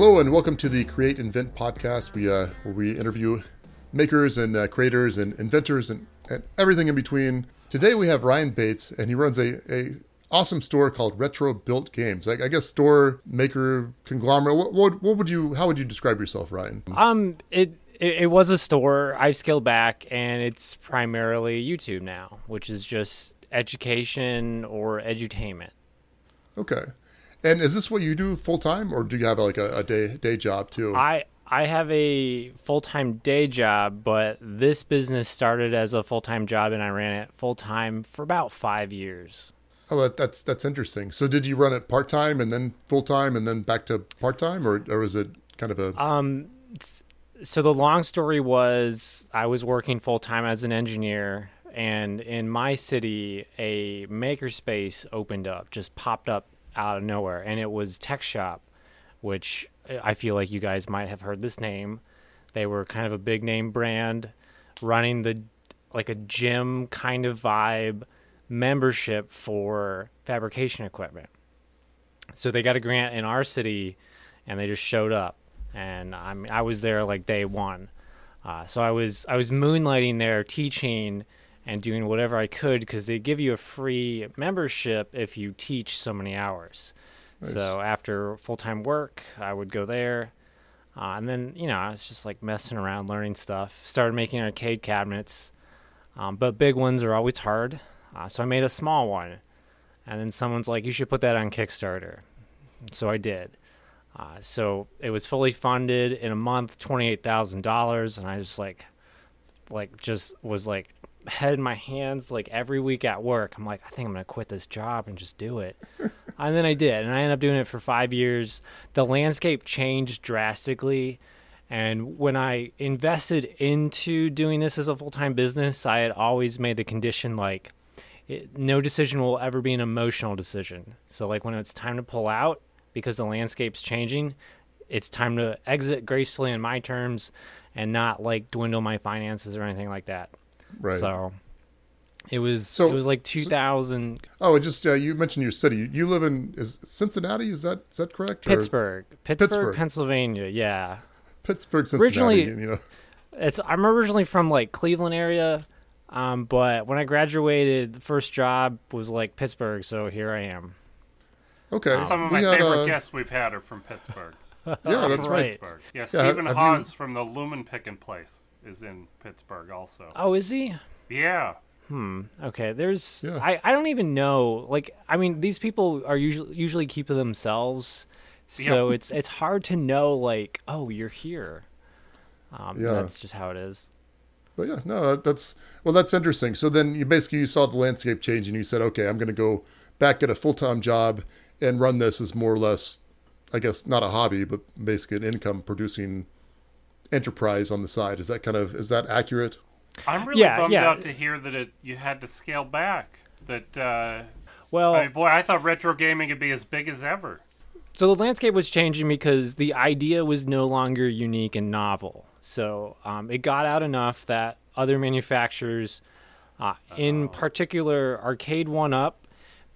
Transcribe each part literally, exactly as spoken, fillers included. Hello and welcome to the Create Invent podcast, we, uh, where we interview makers and uh, creators and inventors and, and everything in between. Today we have Ryan Bates, and he runs a, a awesome store called Retro Built Games. I, I guess store, maker, conglomerate. What, what what would you? How would you describe yourself, Ryan? Um, it it, it was a store. I've scaled back, and it's primarily YouTube now, which is just education or edutainment. Okay. And is this what you do full time, or do you have like a, a day day job too? I I have a full time day job, but this business started as a full time job, and I ran it full time for about five years. Oh, that, that's that's interesting. So, did you run it part time and then full time and then back to part time, or or is it kind of a? Um, so the long story was I was working full time as an engineer, and in my city, a makerspace opened up, just popped up out of nowhere, and it was Tech Shop, which I feel like you guys might have heard this name. They were kind of a big name brand, running the like a gym kind of vibe membership for fabrication equipment. So they got a grant in our city, and they just showed up, and I mean, I was there like day one. Uh, so I was I was moonlighting there, teaching and doing whatever I could, because they give you a free membership if you teach so many hours. Nice. So after full-time work, I would go there. Uh, and then, you know, I was just like messing around, learning stuff. Started making arcade cabinets. Um, but big ones are always hard. Uh, so I made a small one. And then someone's like, you should put that on Kickstarter. So I did. Uh, so it was fully funded in a month, twenty-eight thousand dollars. And I just like, like, just was like, head in my hands like every week at work. I'm like, I think I'm gonna quit this job and just do it. And then I did, and I ended up doing it for five years. The landscape changed drastically, and when I invested into doing this as a full-time business, I had always made the condition like it, no decision will ever be an emotional decision. So like when it's time to pull out because the landscape's changing, it's time to exit gracefully in my terms and not like dwindle my finances or anything like that. Right. So it was so, it was like two thousand. So, oh, it just uh, you mentioned your city. You, you live in is Cincinnati? Is that is that correct? Pittsburgh, Pittsburgh, Pittsburgh, Pennsylvania. Yeah, Pittsburgh, Cincinnati. Originally, you know, it's I'm originally from like Cleveland area, um, but when I graduated, the first job was like Pittsburgh, so here I am. Okay, um, some of my favorite a... guests we've had are from Pittsburgh. Yeah, that's right. Pittsburgh. Yeah, Stephen yeah, Hawes you... from the Lumen Pick and Place is in Pittsburgh also. Oh, is he? Yeah. Hmm. Okay. There's. Yeah. I, I don't even know. Like, I mean, these people are usually usually keep to themselves, so yeah. it's it's hard to know. Like, oh, you're here. Um, yeah. That's just how it is. But yeah, no, that's well, that's interesting. So then you basically you saw the landscape change and you said, okay, I'm going to go back get a full time job and run this as more or less, I guess, not a hobby, but basically an income producing enterprise on the side. Is that kind of is that accurate? I'm really yeah, bummed yeah. out to hear that it you had to scale back. That uh well I mean, boy, I thought retro gaming could be as big as ever. So the landscape was changing because the idea was no longer unique and novel. So um it got out enough that other manufacturers, uh, oh. in particular Arcade one up,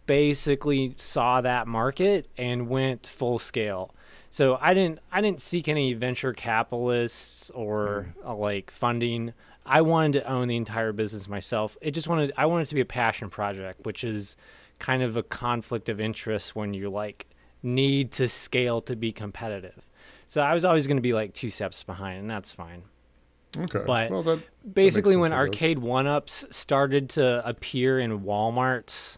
basically saw that market and went full scale. So I didn't I didn't seek any venture capitalists or mm. uh, like funding. I wanted to own the entire business myself. It just wanted I wanted it to be a passion project, which is kind of a conflict of interest when you like need to scale to be competitive. So I was always going to be like two steps behind, and that's fine. Okay. But well, that, basically that when Arcade one ups started to appear in Walmarts,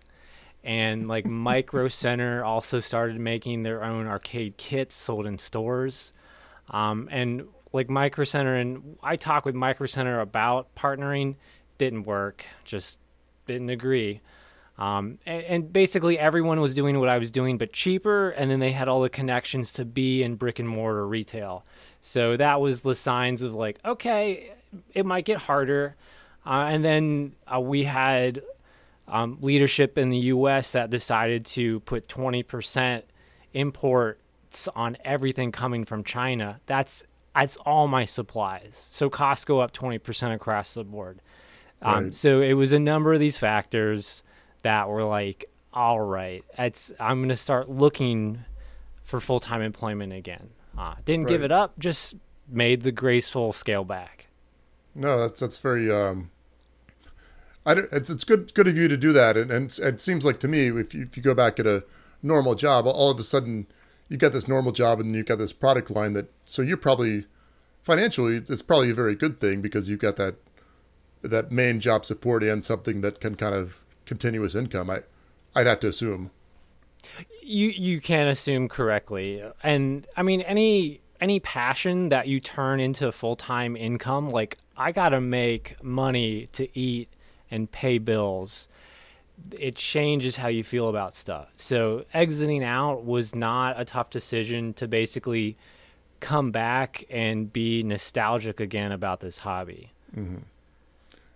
and like Micro Center also started making their own arcade kits sold in stores. Um, and like Micro Center, and I talked with Micro Center about partnering, didn't work, just didn't agree. Um, and, and basically everyone was doing what I was doing, but cheaper. And then they had all the connections to be in brick and mortar retail. So that was the signs of like, okay, it might get harder. Uh, and then uh, we had... Um, leadership in the U S that decided to put twenty percent imports on everything coming from China. That's that's all my supplies. So costs go up twenty percent across the board. Um, right. So it was a number of these factors that were like, all right, it's, I'm going to start looking for full-time employment again. Uh, didn't right. give it up, just made the graceful scale back. No, that's that's very. Um, I don't, it's it's good good of you to do that, and, and it seems like to me if you, if you go back at a normal job, all of a sudden you got this normal job and you've got this product line that so you're probably financially it's probably a very good thing because you've got that that main job support and something that can kind of continuous income. I I'd have to assume. You you can assume correctly, and I mean any any passion that you turn into full time income, like I gotta make money to eat and pay bills. It changes how you feel about stuff. So exiting out was not a tough decision to basically come back and be nostalgic again about this hobby. Mm-hmm.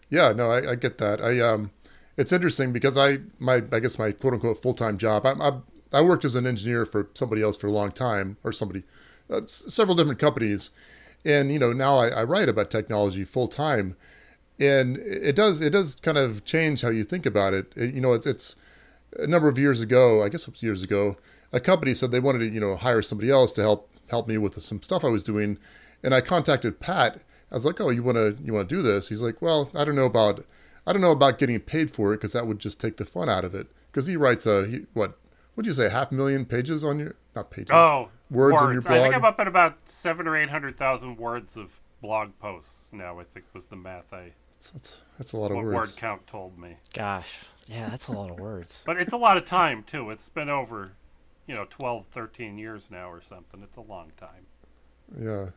Yeah, no, I, I get that. I um, it's interesting because I my I guess my quote unquote full time job. I, I I worked as an engineer for somebody else for a long time, or somebody, uh, s- several different companies, and you know now I, I write about technology full time. And it does it does kind of change how you think about it. it you know, it's, it's a number of years ago, I guess it was years ago, a company said they wanted to, you know, hire somebody else to help help me with some stuff I was doing. And I contacted Pat. I was like, oh, you want to you want to do this? He's like, well, I don't know about I don't know about getting paid for it because that would just take the fun out of it. Because he writes, a, he, what, what do you say, half a million pages on your, not pages, oh, words, words on your blog? I think I'm up at about seven or eight hundred thousand words of blog posts now, I think was the math I... That's, that's, that's a lot of what words. Word count told me. Gosh. Yeah, that's a lot of words. But it's a lot of time, too. It's been over, you know, twelve, thirteen years now or something. It's a long time. Yeah.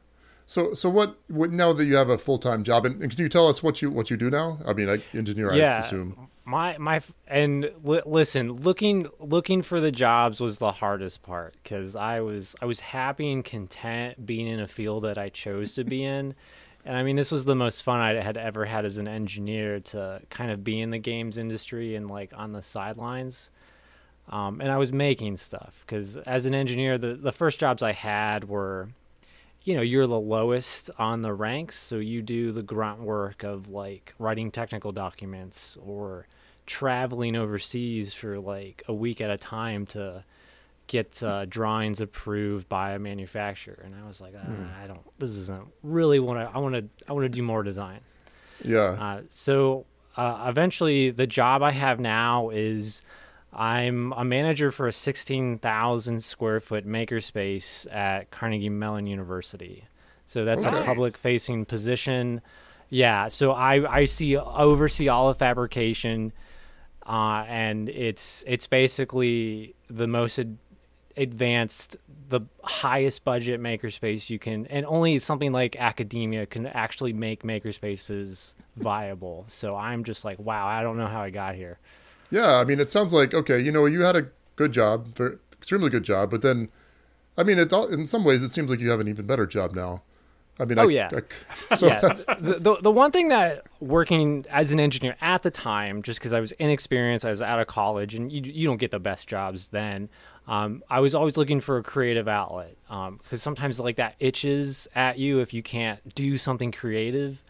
So so what, what now that you have a full-time job, and, and can you tell us what you what you do now? I mean, I engineer, yeah, I assume. My, my, and li- listen, looking looking for the jobs was the hardest part because I was I was happy and content being in a field that I chose to be in. And I mean, this was the most fun I had ever had as an engineer to kind of be in the games industry and like on the sidelines. Um, and I was making stuff because as an engineer, the, the first jobs I had were, you know, you're the lowest on the ranks. So you do the grunt work of like writing technical documents or traveling overseas for like a week at a time to get uh, drawings approved by a manufacturer, and I was like, uh, hmm. I don't. This isn't really what I want to. I want to do more design. Yeah. Uh, so uh, eventually, the job I have now is I'm a manager for a sixteen thousand square foot makerspace at Carnegie Mellon University. So that's nice. A public facing position. Yeah. So I I see oversee all of fabrication, uh, and it's it's basically the most ad- advanced, the highest budget makerspace you can, and only something like academia can actually make makerspaces viable. So I'm just like, wow, I don't know how I got here. Yeah, I mean, it sounds like, okay, you know, you had a good job, very, extremely good job, but then, I mean, it's all, in some ways, it seems like you have an even better job now. I mean, oh, I, yeah. I, so yeah. That's, that's... The, the, the one thing that working as an engineer at the time, just because I was inexperienced, I was out of college, and you you don't get the best jobs then, um, I was always looking for a creative outlet. Because um, sometimes like that itches at you if you can't do something creative.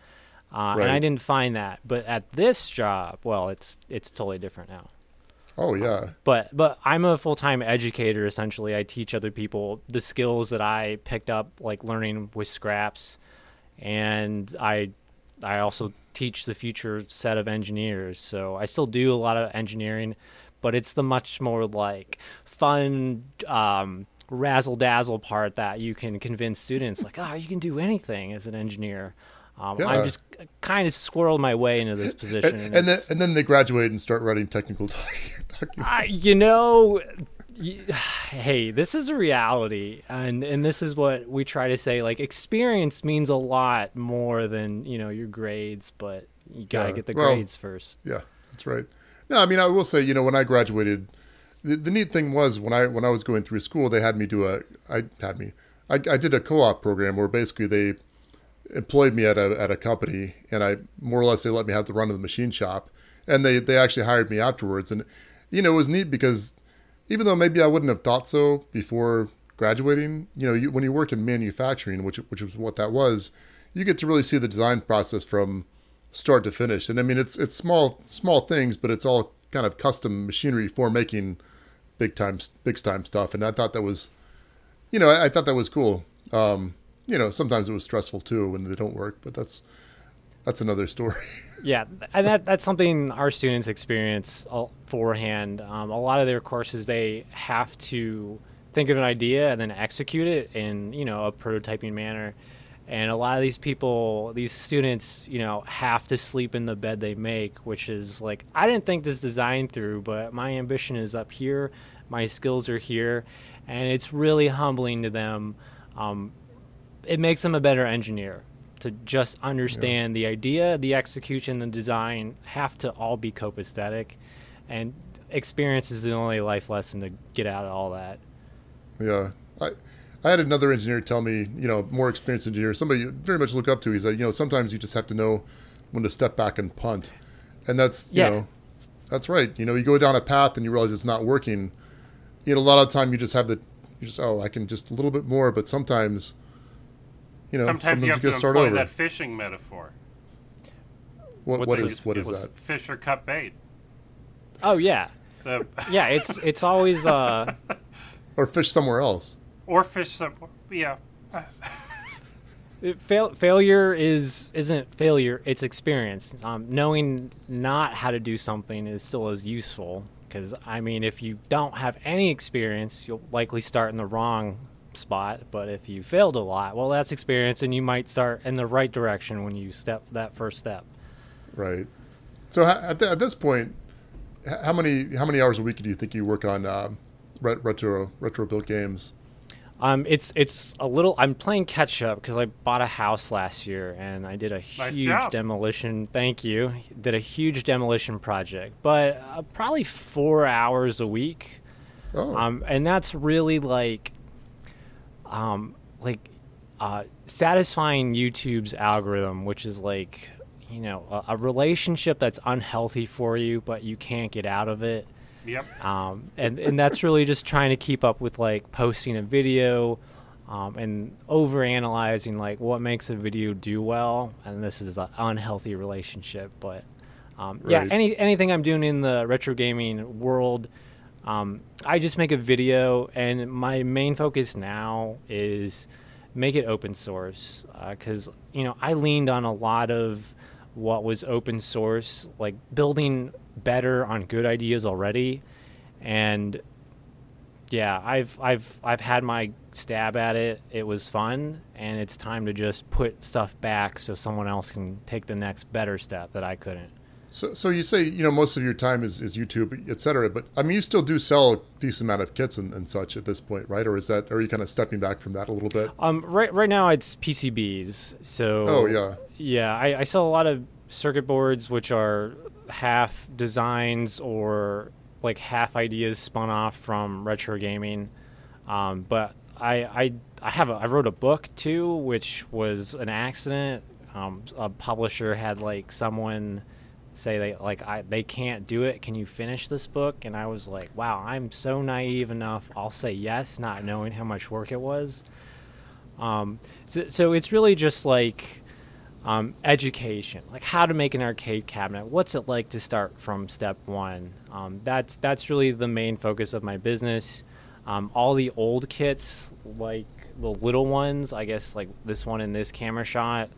Uh, right. And I didn't find that. But at this job, well, it's it's totally different now. Oh, yeah. Um, but but I'm a full-time educator, essentially. I teach other people the skills that I picked up, like learning with scraps. And I I also teach the future set of engineers. So I still do a lot of engineering, but it's the much more, like, fun um, razzle-dazzle part that you can convince students, like, oh, you can do anything as an engineer. Um, yeah. I'm just kind of squirreled my way into this position. And, and, and, then, and then they graduate and start writing technical documents. Uh, you know, you, hey, this is a reality. And, and this is what we try to say. Like, experience means a lot more than, you know, your grades. But you got to yeah. get the well, grades first. Yeah, that's right. No, I mean, I will say, you know, when I graduated, the, the neat thing was when I when I was going through school, they had me do a – I had me – I did a co-op program where basically they – employed me at a at a company, and I more or less they let me have the run of the machine shop, and they they actually hired me afterwards. And you know, it was neat because even though maybe I wouldn't have thought so before graduating, you know, you, when you work in manufacturing, which which was what that was, you get to really see the design process from start to finish. And I mean, it's it's small small things, but it's all kind of custom machinery for making big time big time stuff. And I thought that was, you know, I, I thought that was cool. Um, you know, sometimes it was stressful too when they don't work, but that's that's another story. Yeah, and that that's something our students experience beforehand. Um, a lot of their courses, they have to think of an idea and then execute it in, you know, a prototyping manner. And a lot of these people, these students, you know, have to sleep in the bed they make, which is like, I didn't think this design through, but my ambition is up here. My skills are here. And it's really humbling to them. Um, it makes them a better engineer to just understand yeah. the idea, the execution, the design have to all be copacetic. And experience is the only life lesson to get out of all that. Yeah. I I had another engineer tell me, you know, more experienced engineer, somebody you very much look up to. He's like, you know, sometimes you just have to know when to step back and punt. And that's, you yeah. know, that's right. You know, you go down a path and you realize it's not working. You know, a lot of the time you just have the, you just, oh, I can just a little bit more. But sometimes, you know, sometimes, sometimes you have you to employ that fishing metaphor. What, what is, what is that? Fish or cut bait. Oh, yeah. So. Yeah, it's, it's always... Uh, or fish somewhere else. Or fish somewhere, yeah. Fail, failure is, isn't failure, it's experience. Um, knowing not how to do something is still as useful. Because, I mean, if you don't have any experience, you'll likely start in the wrong spot. But if you failed a lot, well, that's experience, and you might start in the right direction when you step that first step. Right. So at, th- at this point, how many how many hours a week do you think you work on uh, retro retro built games? Um, it's it's a little. I'm playing catch up because I bought a house last year and I did a nice huge job. demolition. Thank you. Did a huge demolition project, but uh, probably four hours a week. Oh. Um, and that's really like, um, like, uh, satisfying YouTube's algorithm, which is like, you know, a, a relationship that's unhealthy for you, but you can't get out of it. Yep. Um, and, and that's really just trying to keep up with, like, posting a video um, and overanalyzing, like, what makes a video do well. And this is an unhealthy relationship. But, um, right. yeah, any anything I'm doing in the retro gaming world, um, I just make a video. And my main focus now is make it open source. Because, uh, you know, I leaned on a lot of what was open source, like building better on good ideas already. And yeah, I've I've I've had my stab at it. It was fun, and it's time to just put stuff back so someone else can take the next better step that I couldn't. So so you say, you know, most of your time is, is YouTube, et cetera, but I mean, you still do sell a decent amount of kits and, and such at this point, right? Or is that, are you kind of stepping back from that a little bit? Um, right right now it's P C Bs. So oh yeah, yeah, I, I sell a lot of circuit boards, which are half designs or like half ideas spun off from retro gaming. Um, but I I I have a, I wrote a book too, which was an accident. Um, a publisher had like someone say they like I they can't do it. Can you finish this book? And I was like, wow, I'm so naive enough. I'll say yes, not knowing how much work it was. Um, so, so it's really just like um, education, like how to make an arcade cabinet. What's it like to start from step one? Um, that's that's really the main focus of my business. Um, all the old kits, like the little ones, I guess, like this one in this camera shot.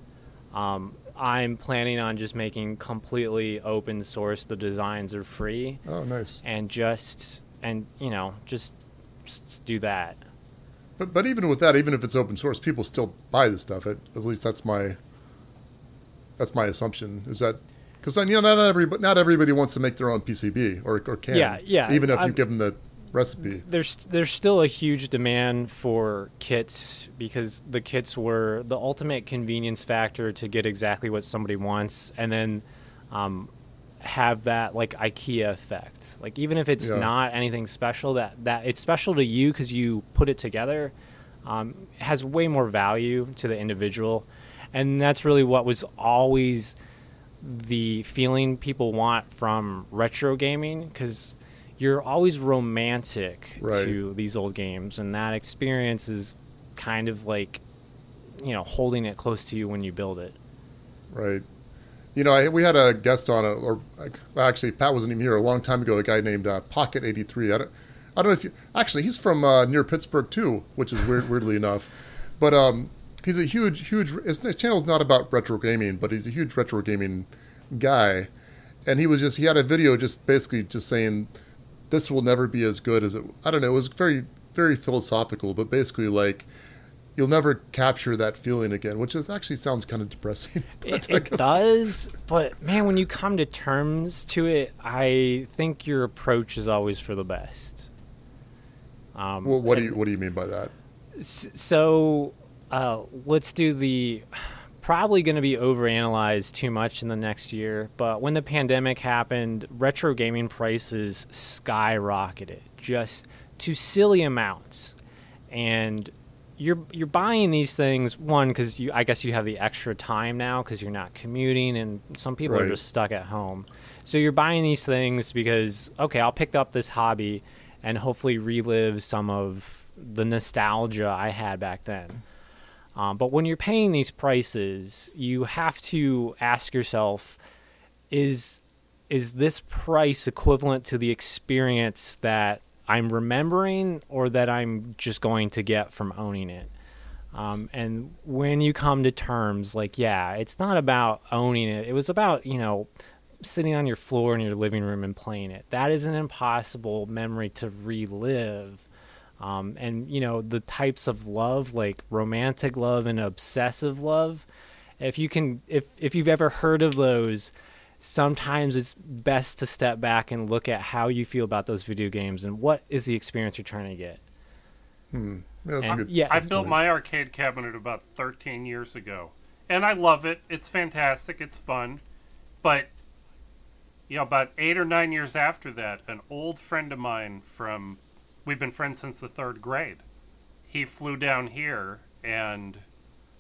Um, I'm planning on just making completely open source. The designs are free. Oh, nice. And just, and you know, just, just do that. But but even with that, even if it's open source, people still buy the stuff. It, at least that's my that's my assumption. Is that because you know not everybody not everybody wants to make their own P C B or or can. Yeah, yeah. Even if I'm, you give them the recipe. There's there's still a huge demand for kits because the kits were the ultimate convenience factor to get exactly what somebody wants, and then um, have that like IKEA effect. Like even if it's yeah. not anything special, that, that it's special to you because you put it together, um, has way more value to the individual, and that's really what was always the feeling people want from retro gaming because you're always romantic right. to these old games, and that experience is kind of like, you know, holding it close to you when you build it. Right. You know, I, we had a guest on, a, or actually, Pat wasn't even here a long time ago, a guy named uh, Pocket eighty-three. I don't, I don't know if you, actually, he's from uh, near Pittsburgh too, which is weird, weirdly enough. But um, he's a huge, huge... His channel's not about retro gaming, but he's a huge retro gaming guy. And he was just... He had a video just basically just saying, this will never be as good as it... I don't know. It was very, very philosophical, but basically like... You'll never capture that feeling again, which is actually sounds kind of depressing. It, it does, but man, when you come to terms to it, I think your approach is always for the best. Um, well, what and, do you what do you mean by that? So, uh, let's do the probably going to be overanalyzed too much in the next year. But when the pandemic happened, retro gaming prices skyrocketed just to silly amounts, and You're you're buying these things, one, because you I guess you have the extra time now because you're not commuting, and some people right. are just stuck at home. So you're buying these things because, okay, I'll pick up this hobby and hopefully relive some of the nostalgia I had back then. Um, but when you're paying these prices, you have to ask yourself, is is this price equivalent to the experience that I'm remembering or that I'm just going to get from owning it? Um, and when you come to terms, like, yeah, it's not about owning it. It was about, you know, sitting on your floor in your living room and playing it. That is an impossible memory to relive. Um, and, you know, the types of love, like romantic love and obsessive love, if you can, if, if you've ever heard of those, sometimes it's best to step back and look at how you feel about those video games and what is the experience you're trying to get. Hmm. Yeah, that's and, a good yeah. I built my arcade cabinet about thirteen years ago, and I love it. It's fantastic. It's fun. But, you know, about eight or nine years after that, an old friend of mine from, we've been friends since the third grade. He flew down here, and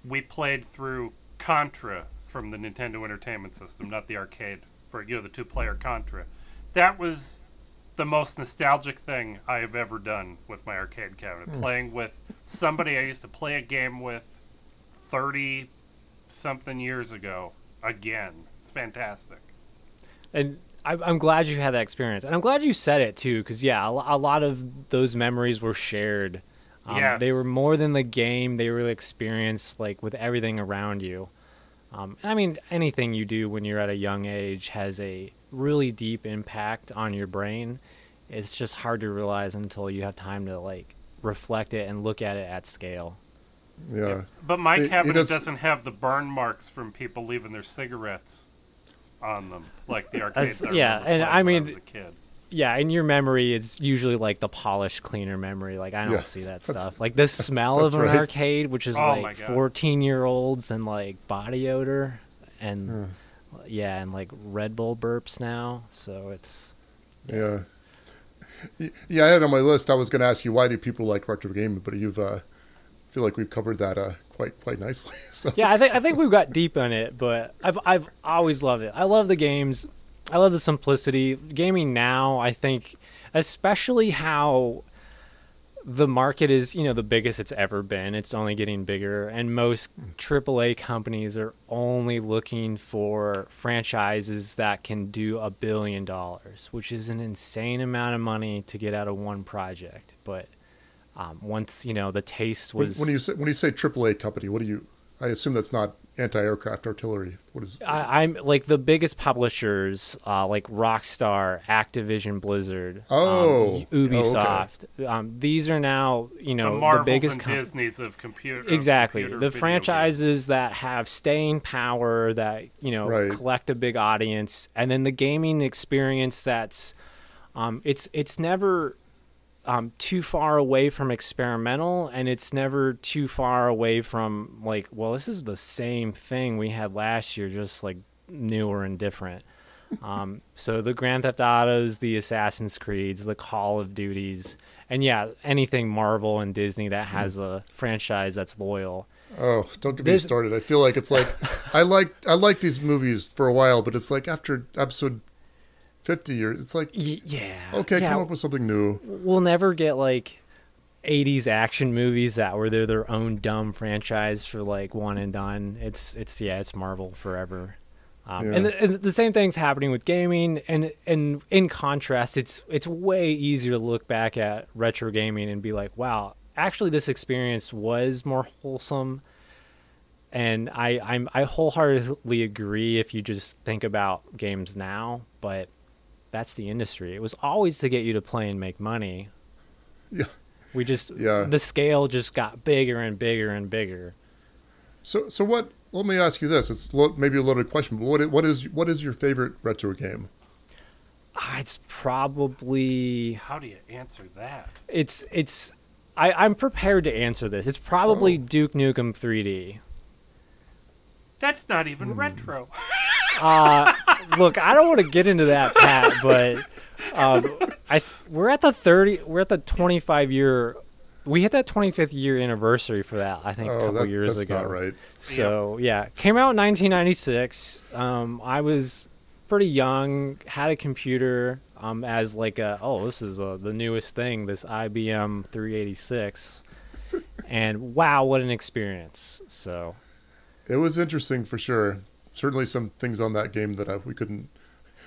we played through Contra from the Nintendo Entertainment System, not the arcade, for, you know, the two-player Contra. That was the most nostalgic thing I have ever done with my arcade cabinet, mm. playing with somebody I used to play a game with thirty-something years ago again. It's fantastic. And I, I'm glad you had that experience. And I'm glad you said it, too, because, yeah, a, a lot of those memories were shared. Um, yes. They were more than the game. They were experienced, like, with everything around you. Um, I mean, anything you do when you're at a young age has a really deep impact on your brain. It's just hard to realize until you have time to, like, reflect it and look at it at scale. Yeah. yeah. But my it, cabinet it does... doesn't have the burn marks from people leaving their cigarettes on them, like the arcades. Yeah, and I mean, I was a kid. Yeah, in your memory, it's usually, like, the polished, cleaner memory. Like, I don't yeah, see that stuff. Like, the smell of an right. arcade, which is, oh, like, fourteen-year-olds and, like, body odor. And, mm. yeah, and, like, Red Bull burps now. So it's... Yeah. Yeah, yeah I had it on my list. I was going to ask you, why do people like retro gaming? But you've... Uh, I feel like we've covered that uh, quite quite nicely. So. Yeah, I think I think we've got deep on it, but I've I've always loved it. I love the games. I love the simplicity. Gaming now, I think, especially how the market is, you know, the biggest it's ever been. It's only getting bigger, and most triple A companies are only looking for franchises that can do a billion dollars, which is an insane amount of money to get out of one project. But um, once, you know, the taste was... When, when you say, when you say triple A company, what do you... I assume that's not anti-aircraft artillery. What is? I, I'm like the biggest publishers, uh, like Rockstar, Activision, Blizzard, oh, um, Ubisoft. Oh, okay. um, these are now, you know, the, Marvels the biggest and com- Disneys of computer. Exactly, of computer the franchises games. That have staying power, that, you know, right. collect a big audience, and then the gaming experience that's, um, it's it's never. Um, too far away from experimental, and it's never too far away from, like, well, this is the same thing we had last year, just like newer and different. Um, so the Grand Theft Autos, the Assassin's Creeds, the Call of Duties, and yeah, anything Marvel and Disney that has a franchise that's loyal. Oh, don't get me this- started. I feel like it's like I like I like these movies for a while, but it's like after episode fifty years, it's like, yeah, okay, yeah. Come up with something new. We'll never get, like, eighties action movies that were their, their own dumb franchise for, like, one and done. It's, it's yeah, it's Marvel forever. Um, yeah. And, the, and the same thing's happening with gaming. And, and in contrast, it's, it's way easier to look back at retro gaming and be like, wow, actually this experience was more wholesome. And I, I'm, I wholeheartedly agree if you just think about games now, but that's the industry. It was always to get you to play and make money. Yeah. We just, yeah. the scale just got bigger and bigger and bigger. So, so what, let me ask you this. It's lo- maybe a loaded question, but what, what is, what is your favorite retro game? Uh, it's probably... How do you answer that? It's, it's, I, I'm prepared to answer this. It's probably oh. Duke Nukem three D. That's not even mm. retro. uh, look, I don't want to get into that, Pat, but um, I we're at the thirty, we're at the twenty-five year, we hit that twenty-fifth year anniversary for that. I think oh, a couple that, years that's ago. Not right. So yeah. yeah, came out in nineteen ninety-six. Um, I was pretty young, had a computer um, as like a oh, this is a, the newest thing, this I B M three eighty-six, and wow, what an experience! So. It was interesting for sure. Certainly, some things on that game that I, we couldn't,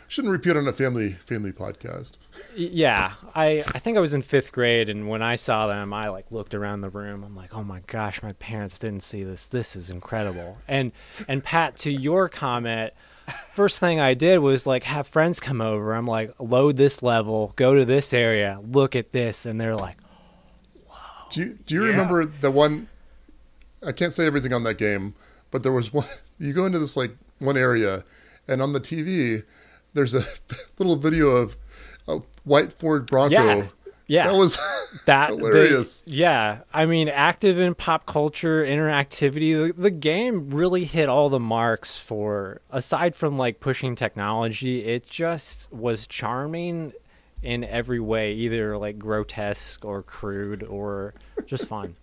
shouldn't repeat on a family family podcast. Yeah, I, I think I was in fifth grade, and when I saw them, I like looked around the room. I'm like, oh my gosh, my parents didn't see this. This is incredible. And and Pat, to your comment, first thing I did was like have friends come over. I'm like, load this level, go to this area, look at this, and they're like, wow. Do you do you yeah. remember the one? I can't say everything on that game. But there was one, you go into this like one area and on the T V, there's a little video of a white Ford Bronco. Yeah. yeah. That was that, hilarious. The, yeah. I mean, active in pop culture, interactivity, the, the game really hit all the marks for, aside from like pushing technology, it just was charming in every way, either like grotesque or crude or just fun.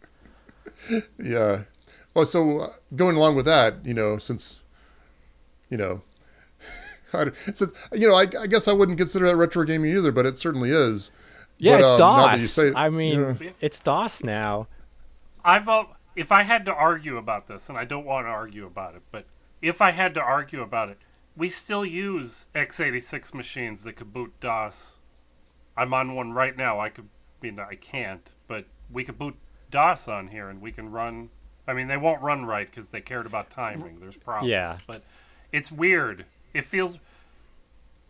yeah. Oh, so going along with that, you know, since, you know, since, you know, I, I guess I wouldn't consider that retro gaming either, but it certainly is. Yeah, but, it's um, DOS. You say, I mean, yeah. it's DOS now. I've uh, if I had to argue about this, and I don't want to argue about it, but if I had to argue about it, we still use x eighty-six machines that could boot DOS. I'm on one right now. I could, I mean, I can't, but we could boot DOS on here, and we can run. I mean, they won't run right because they cared about timing. There's problems. Yeah. But it's weird. It feels,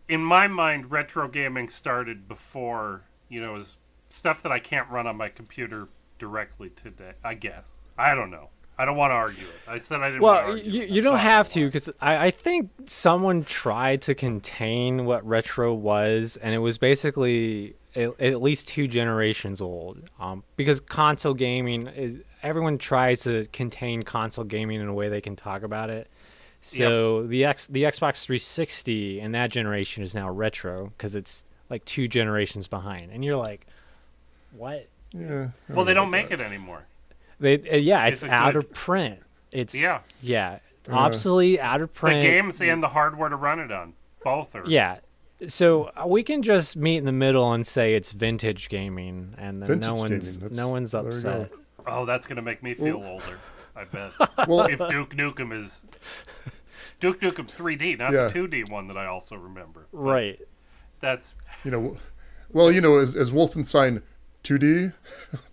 in my mind, retro gaming started before, you know, is stuff that I can't run on my computer directly today, I guess. I don't know. I don't want to argue it. I said I didn't well, want to argue you, it. Well, you don't have to because I, I think someone tried to contain what retro was, and it was basically at, at least two generations old um, because console gaming is... Everyone tries to contain console gaming in a way they can talk about it. So yep. the X, the Xbox three sixty and that generation is now retro because it's like two generations behind. And you're like, what? Yeah. Well, they don't make it anymore. They uh, yeah, it's, it's out good... of print. It's yeah, yeah, uh, obsolete, out of print. The games and the hardware to run it on, both are yeah. So we can just meet in the middle and say it's vintage gaming, and then vintage no one's no one's upset. Oh, that's going to make me feel well, older, I bet. Well, if Duke Nukem is... Duke Nukem three D, not yeah. the two D one that I also remember. Right. That's... You know, well, you know, is, is Wolfenstein two D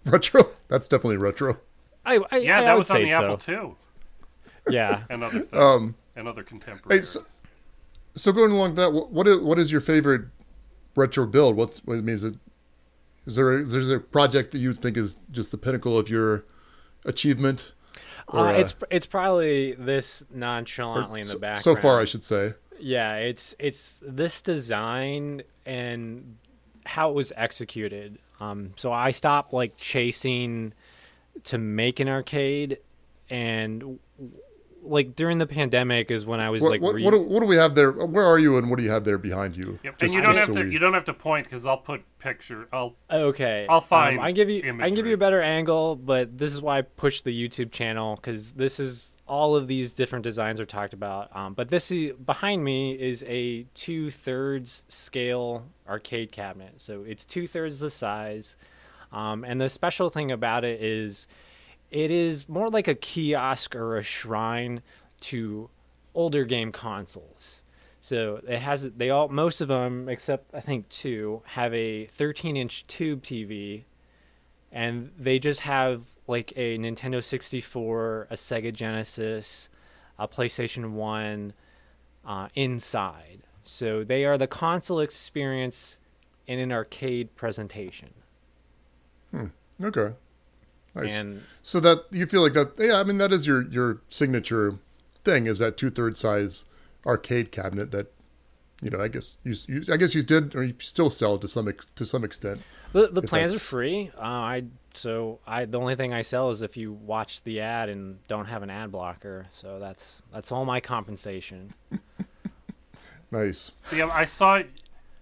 retro? That's definitely retro. I, I Yeah, I, that I was on the so. Apple two. Yeah. And other things. Um, and other contemporaries. So, so going along with that, what is, what is your favorite retro build? What's, what I mean, is it... Is there, a, is there a project that you think is just the pinnacle of your achievement? Or, uh, it's it's probably this nonchalantly in the background. So far, I should say. Yeah, it's it's this design and how it was executed. Um, so I stopped like chasing to make an arcade, and like during the pandemic is when I was what, like. What, re- what, do, what do we have there? Where are you, and what do you have there behind you? Yep. Just, and you don't have so to we... you don't have to point because I'll put. Picture I'll okay I'll find um, I give you imagery. I can give you a better angle, but this is why I push the YouTube channel, because this is all of these different designs are talked about, um but this is behind me is a two-thirds scale arcade cabinet, so it's two-thirds the size, um and the special thing about it is it is more like a kiosk or a shrine to older game consoles. So it has they all most of them except I think two have a thirteen inch tube T V, and they just have like a Nintendo sixty-four, a Sega Genesis, a PlayStation one uh, inside. So they are the console experience in an arcade presentation. Hmm. Okay. Nice. And so that you feel like that, yeah, I mean, that is your, your signature thing, is that two-thirds size arcade cabinet that, you know, I guess you, you I guess you did, or you still sell to some to some extent. The, the plans are free. Uh, I so I the only thing I sell is if you watch the ad and don't have an ad blocker. So that's that's all my compensation. Nice. Yeah, I saw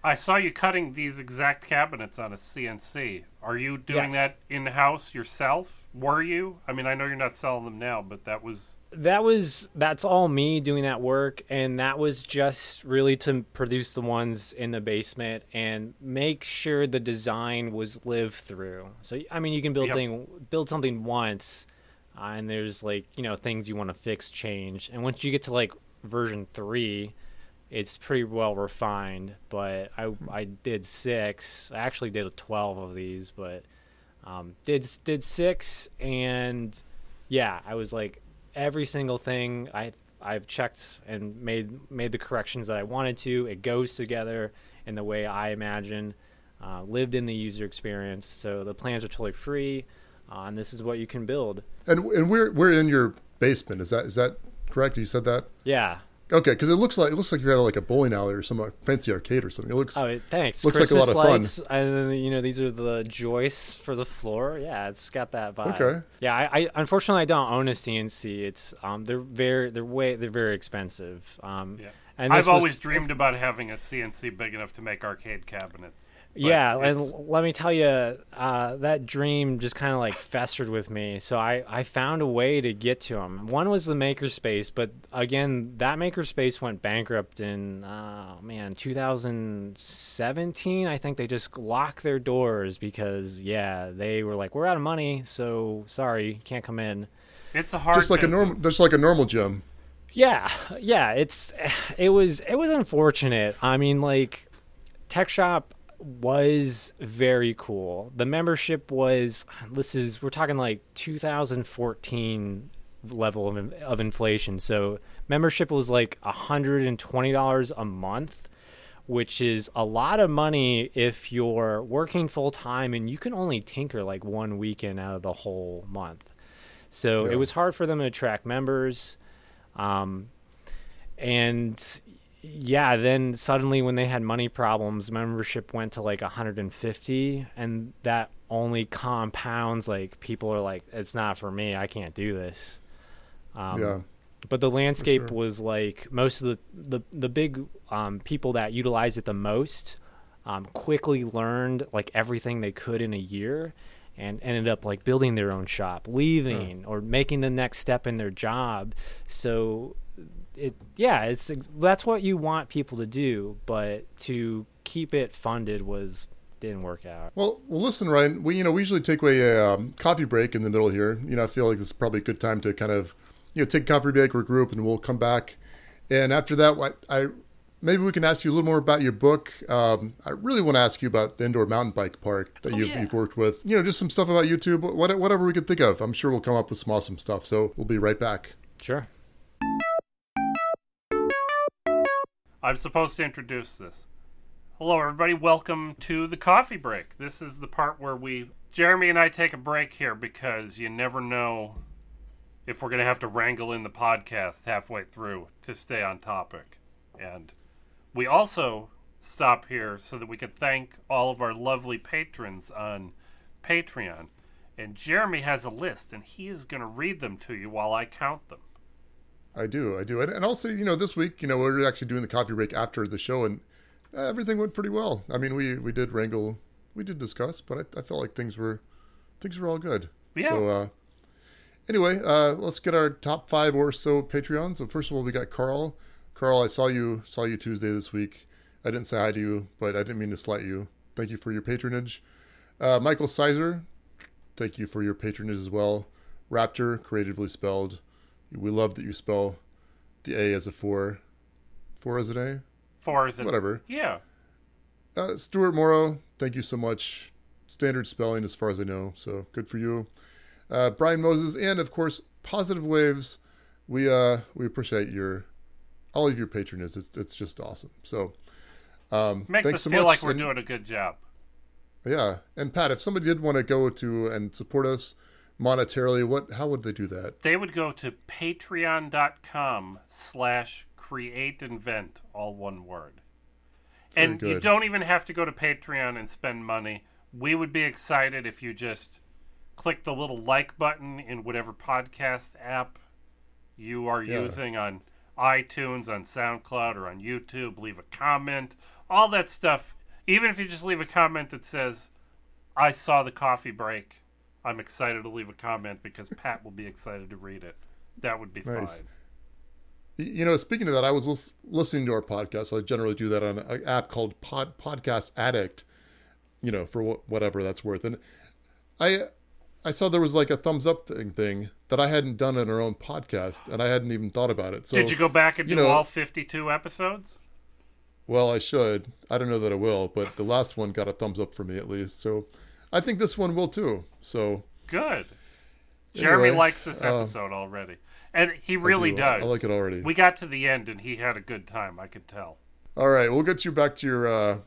I saw you cutting these exact cabinets on a C N C. Are you doing yes. that in-house yourself? Were you? I mean, I know you're not selling them now, but that was... That was... That's all me doing that work, and that was just really to produce the ones in the basement and make sure the design was lived through. So, I mean, you can build, yep. thing, build something once, uh, and there's, like, you know, things you want to fix, change. And once you get to, like, version three... It's pretty well refined, but I I did six. I actually did twelve of these, but um, did did six, and yeah, I was like every single thing I I've checked and made made the corrections that I wanted to. It goes together in the way I imagine. Uh, lived in the user experience, so the plans are totally free, uh, and this is what you can build. And and we're we're in your basement. Is that is that correct? You said that? Yeah. Okay, because it looks like it looks like you're at like a bowling alley or some fancy arcade or something. It looks. Oh, thanks. Looks Christmas like a lot of lights, fun. And then, you know, these are the joists for the floor. Yeah, it's got that vibe. Okay. Yeah, I, I unfortunately I don't own a C N C. It's um they're very they're way they're very expensive. Um, yeah. And I've was, always dreamed about having a C N C big enough to make arcade cabinets. Yeah, it's... and let me tell you, uh, that dream just kind of like festered with me. So I, I found a way to get to them. One was the makerspace, but again, that makerspace went bankrupt in, oh man, two thousand seventeen. I think they just locked their doors because, yeah, they were like, we're out of money, so sorry, can't come in. It's a hard just like business. a normal, just like a normal gym. Yeah, yeah. It's it was it was unfortunate. I mean, like Tech Shop was very cool. The membership was, this is, we're talking like two thousand fourteen level of, of inflation. So membership was like one hundred twenty dollars a month, which is a lot of money if you're working full time and you can only tinker like one weekend out of the whole month. So yeah. It was hard for them to attract members. Um, and yeah, then suddenly when they had money problems, membership went to like one hundred fifty, and that only compounds. Like people are like, it's not for me, I can't do this. Um, yeah. But the landscape for sure. was like most of the, the, the big um, people that utilized it the most um, quickly learned like everything they could in a year and ended up like building their own shop, leaving huh. or making the next step in their job. So It, yeah, it's that's what you want people to do, but to keep it funded was didn't work out. Well, well, listen, Ryan, we you know we usually take a um, coffee break in the middle here. You know, I feel like this is probably a good time to kind of you know take a coffee break, regroup, and we'll come back. And after that, I, I maybe we can ask you a little more about your book. Um, I really want to ask you about the indoor mountain bike park that oh, you've, yeah. you've worked with. You know, just some stuff about YouTube, whatever we could think of. I'm sure we'll come up with some awesome stuff. So we'll be right back. Sure. I'm supposed to introduce this. Hello, everybody. Welcome to the coffee break. This is the part where we, Jeremy and I take a break here because you never know if we're going to have to wrangle in the podcast halfway through to stay on topic. And we also stop here so that we can thank all of our lovely patrons on Patreon. And Jeremy has a list, and he is going to read them to you while I count them. I do, I do. And also, you know, this week, you know, we were actually doing the coffee break after the show, and everything went pretty well. I mean, we, we did wrangle, we did discuss, but I, I felt like things were things were all good. Yeah. So, uh, anyway, uh, let's get our top five or so Patreons. So, first of all, we got Carl. Carl, I saw you saw you Tuesday this week. I didn't say hi to you, but I didn't mean to slight you. Thank you for your patronage. Uh, Michael Sizer, thank you for your patronage as well. Raptor, creatively spelled. We love that you spell the A as a four. Four as an A? Four as an A. Whatever. Yeah. Uh, Stuart Morrow, thank you so much. standard spelling as far as I know, so good for you. Uh, Brian Moses, and of course, Positive Waves. We uh, we appreciate your all of your patronage. It's it's just awesome. So um, makes us so feel much. like we're and, doing a good job. Yeah, and Pat, if somebody did want to go to and support us monetarily, what how would they do that? They would go to patreon dot com slash create invent, all one word. Very and good. You don't even have to go to Patreon and spend money. We would be excited if you just click the little like button in whatever podcast app you are yeah. using, on iTunes, on SoundCloud, or on YouTube. Leave a comment, all that stuff. Even if you just leave a comment that says, I saw the coffee break, I'm excited to leave a comment because Pat will be excited to read it. That would be nice. Fine. You know, speaking of that, I was lis- listening to our podcast. I generally do that on an app called Pod- Podcast Addict, you know, for wh- whatever that's worth. And I I saw there was like a thumbs up thing, thing that I hadn't done in our own podcast, and I hadn't even thought about it. So did you go back and do know, all fifty-two episodes? Well, I should. I don't know that I will, but the last one got a thumbs up for me at least. So I think this one will too. So good. Jeremy anyway, likes this episode uh, already. And he really I do. does. I like it already. We got to the end, and he had a good time. I could tell. All right, we'll get you back to your uh,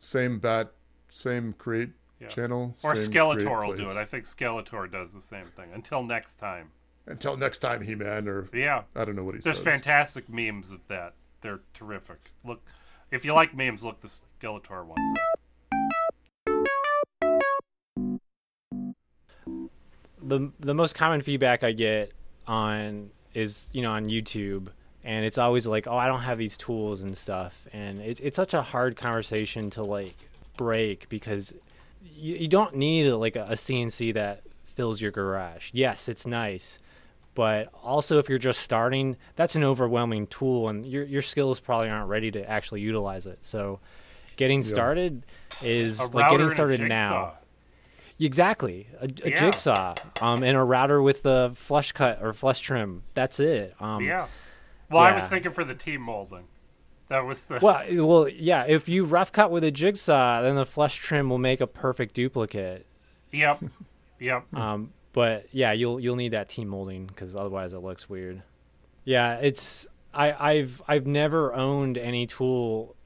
same bat, same create yeah. channel. Or same Skeletor will do it. I think Skeletor does the same thing. Until next time. Until next time, He-Man, or yeah, I don't know what he There's says. There's fantastic memes of that. They're terrific. Look, if you like memes, look the Skeletor one. The the most common feedback I get on is you know on YouTube, and it's always like, oh, I don't have these tools and stuff, and it's it's such a hard conversation to like break, because you, you don't need a, like a, a C N C that fills your garage. Yes, it's nice, but also if you're just starting, that's an overwhelming tool, and your your skills probably aren't ready to actually utilize it. So getting yeah. started is a like getting started now. Exactly, a, a yeah. jigsaw, um, and a router with the flush cut or flush trim. That's it. Um, yeah. Well, yeah. I was thinking for the T-molding. That was the. Well, well, yeah. If you rough cut with a jigsaw, then the flush trim will make a perfect duplicate. Yep. Yep. um, but yeah, you'll you'll need that T-molding, because otherwise it looks weird. Yeah, it's I I've I've never owned any tool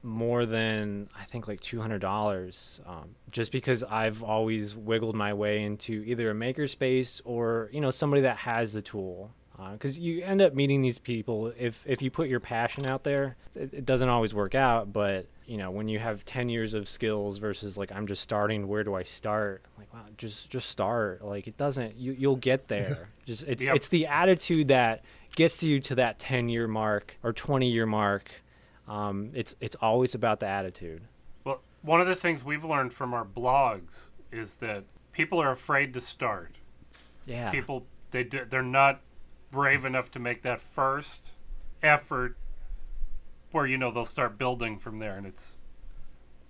more than I think like two hundred dollars, um, just because I've always wiggled my way into either a makerspace or you know somebody that has the tool, because uh, you end up meeting these people. If if you put your passion out there, it, it doesn't always work out, but you know when you have ten years of skills versus like I'm just starting, where do I start? I'm like, wow, just just start. Like it doesn't you you'll get there. Just it's yep. it's the attitude that gets you to that ten year mark or twenty year mark. Um, it's it's always about the attitude. Well, one of the things we've learned from our blogs is that people are afraid to start. Yeah. People, they do, they're not brave enough to make that first effort where, you know, they'll start building from there. And it's,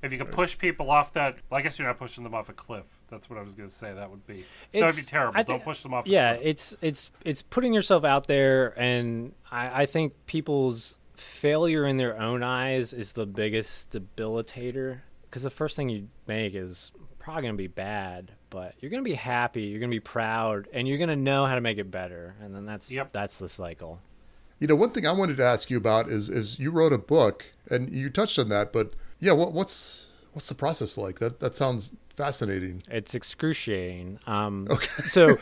if you can push people off that, well, I guess you're not pushing them off a cliff. That's what I was going to say. That would be it's, that would be terrible. Th- Don't push them off a yeah, cliff. Yeah, it's, it's, it's putting yourself out there, and I, I think people's failure in their own eyes is the biggest debilitator, because the first thing you make is probably going to be bad, but you're going to be happy, you're going to be proud, and you're going to know how to make it better, and then that's yep. that's the cycle. You know, one thing I wanted to ask you about is is you wrote a book, and you touched on that, but yeah, what, what's what's the process like? That that sounds fascinating. It's excruciating. Um, okay. So...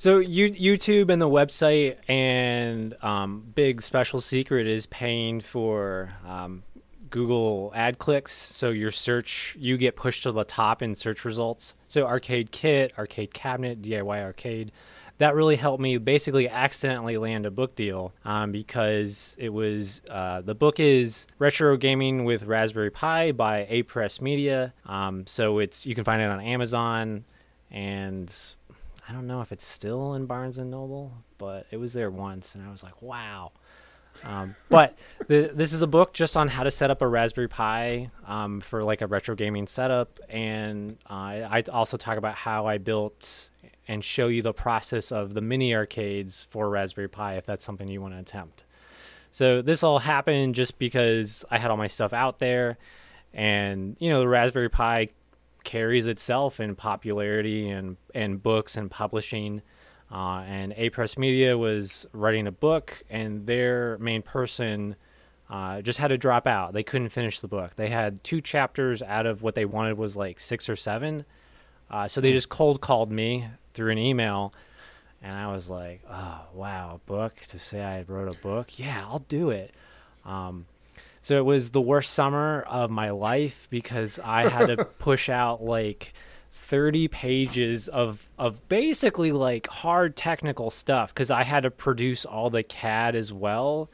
So you, YouTube and the website, and um, big special secret is paying for um, Google ad clicks. So your search, you get pushed to the top in search results. So Arcade Kit, Arcade Cabinet, D I Y Arcade. That really helped me basically accidentally land a book deal, um, because it was uh, the book is Retro Gaming with Raspberry Pi by A-Press Media. Um, so it's you can find it on Amazon, and I don't know if it's still in Barnes and Noble, but it was there once, and I was like, wow. Um, but the, this is a book just on how to set up a Raspberry Pi um, for like a retro gaming setup. And uh, I also talk about how I built and show you the process of the mini arcades for Raspberry Pi, if that's something you want to attempt. So this all happened just because I had all my stuff out there, and, you know, the Raspberry Pi carries itself in popularity and, and books and publishing. Uh, and A-Press Media was writing a book, and their main person uh, just had to drop out. They couldn't finish the book. They had two chapters out of what they wanted was like six or seven. Uh, so they just cold called me through an email, and I was like, oh, wow, a book? To say I wrote a book? Yeah, I'll do it. Um, so it was the worst summer of my life because I had to push out like thirty pages of of basically like hard technical stuff because I had to produce all the C A D as well,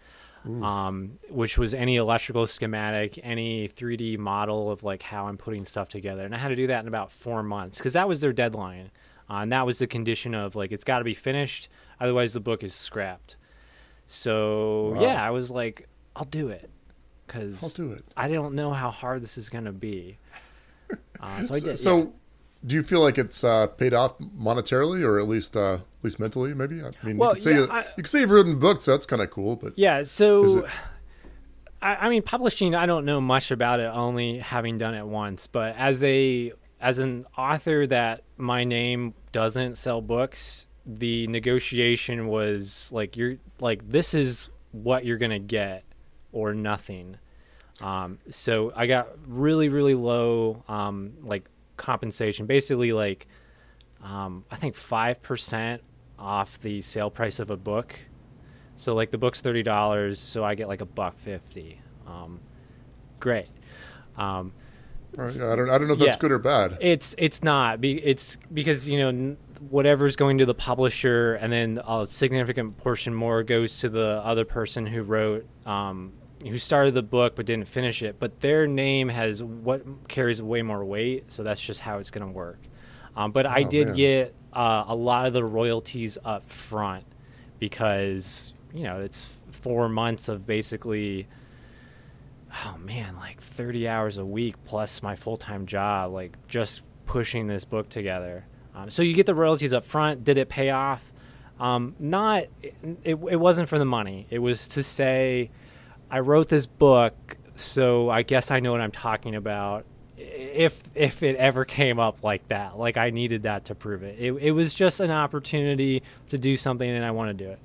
um, which was any electrical schematic, any three D model of like how I'm putting stuff together. And I had to do that in about four months because that was their deadline. Uh, and that was the condition of like, it's got to be finished. Otherwise the book is scrapped. So wow. yeah, I was like, I'll do it because I'll do it. I don't know how hard this is going to be. Uh, so I did. So, yeah. so do you feel like it's uh, paid off monetarily, or at least uh, at least mentally? Maybe. I mean, well, you could say, yeah, I, you could say you've written books. So that's kind of cool. But yeah. So, I, I mean, publishing. I don't know much about it, only having done it once. But as a as an author that my name doesn't sell books, the negotiation was like, you're like, this is what you're gonna get, or nothing. Um, so I got really, really low, um, like. compensation, basically like um I think five percent off the sale price of a book. So like the book's thirty dollars, so I get like a buck fifty. Um great. um I don't I don't know if yeah, that's good or bad. It's it's not be it's because you know whatever's going to the publisher, and then a significant portion more goes to the other person who wrote um who started the book but didn't finish it, but their name has what carries way more weight. So that's just how it's going to work. Um, but oh, I did man. get uh, a lot of the royalties up front because, you know, it's four months of basically, oh man, like thirty hours a week plus my full-time job, like just pushing this book together. Um, so you get the royalties up front. Did it pay off? Um, not, it, it, it wasn't for the money. It was to say, I wrote this book, so I guess I know what I'm talking about. If if it ever came up like that, like I needed that to prove it. It, it was just an opportunity to do something, and I want to do it.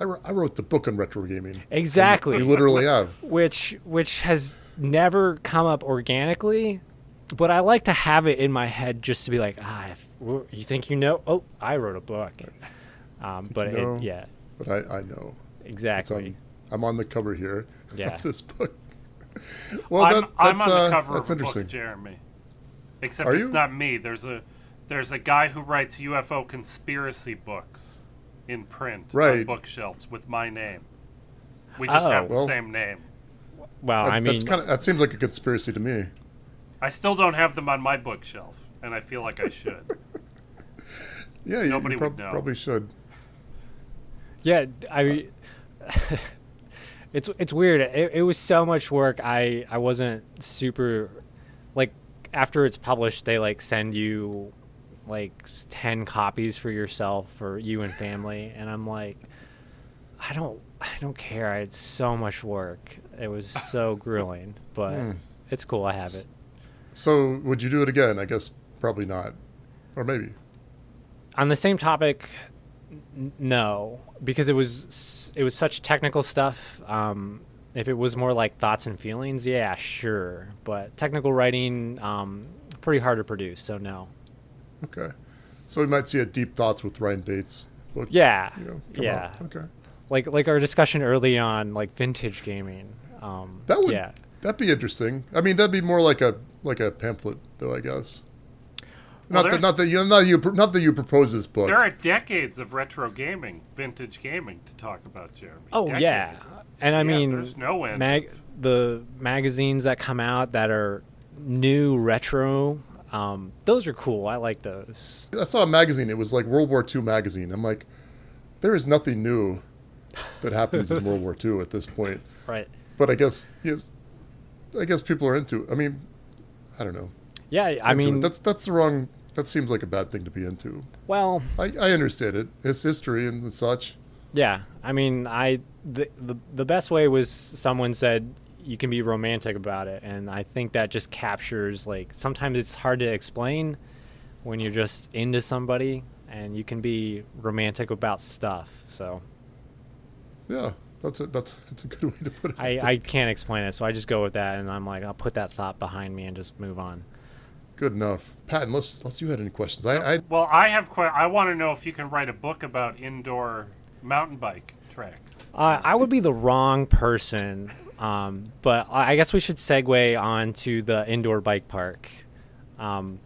I, I wrote the book on retro gaming. Exactly. You literally have. Which which has never come up organically, but I like to have it in my head just to be like, ah, if, you think you know? Oh, I wrote a book. Um, but you know, it, yeah. But I, I know. Exactly. I'm on the cover here yeah. of this book. Well, that, I'm, that's, I'm on the cover uh, of the book, Jeremy. Except Are it's you? not me. There's a there's a guy who writes U F O conspiracy books in print right. on bookshelves with my name. We just oh. have the well, same name. Well, that, I mean, that's kinda, that seems like a conspiracy to me. I still don't have them on my bookshelf, and I feel like I should. yeah, you, Nobody you prob- would know. Probably should. Yeah, I mean... Uh, It's it's weird. It, it was so much work. I, I wasn't super, like, after it's published, they, like, send you, like, ten copies for yourself or you and family. And I'm like, I don't I don't care. I had so much work. It was so grueling. But mm. it's cool. I have it. So would you do it again? I guess probably not. Or maybe. On the same topic, n- no. Because it was it was such technical stuff. Um, if it was more like thoughts and feelings, yeah, sure. But technical writing, um, pretty hard to produce, so no. Okay. So we might see a deep thoughts with Ryan Bates. Book, yeah. You know, yeah. Out. Okay. Like like our discussion early on, like vintage gaming. Um, that would yeah. that'd be interesting. I mean, that'd be more like a like a pamphlet, though, I guess. Not, well, that, not that you not you not that you propose this book. There are decades of retro gaming, vintage gaming to talk about, Jeremy. Oh decades. yeah, and I yeah, mean, there's no end. Mag- the magazines that come out that are new retro, um, those are cool. I like those. I saw a magazine. It was like World War Two magazine. I'm like, there is nothing new that happens in World War Two at this point. Right. But I guess, you know, I guess people are into it. I mean, I don't know. Yeah, I mean... It. That's that's the wrong... That seems like a bad thing to be into. Well... I, I understand it. It's history and such. Yeah. I mean, I... The, the the best way was someone said, you can be romantic about it. And I think that just captures, like, sometimes it's hard to explain when you're just into somebody, and you can be romantic about stuff. So yeah, that's a, that's that's a good way to put it. I, I, I can't explain it, so I just go with that, and I'm like, I'll put that thought behind me and just move on. Good enough. Pat, unless, unless you had any questions. I, I Well, I have que- I want to know if you can write a book about indoor mountain bike tracks. Uh, I would be the wrong person, um, but I guess we should segue on to the indoor bike park. Um,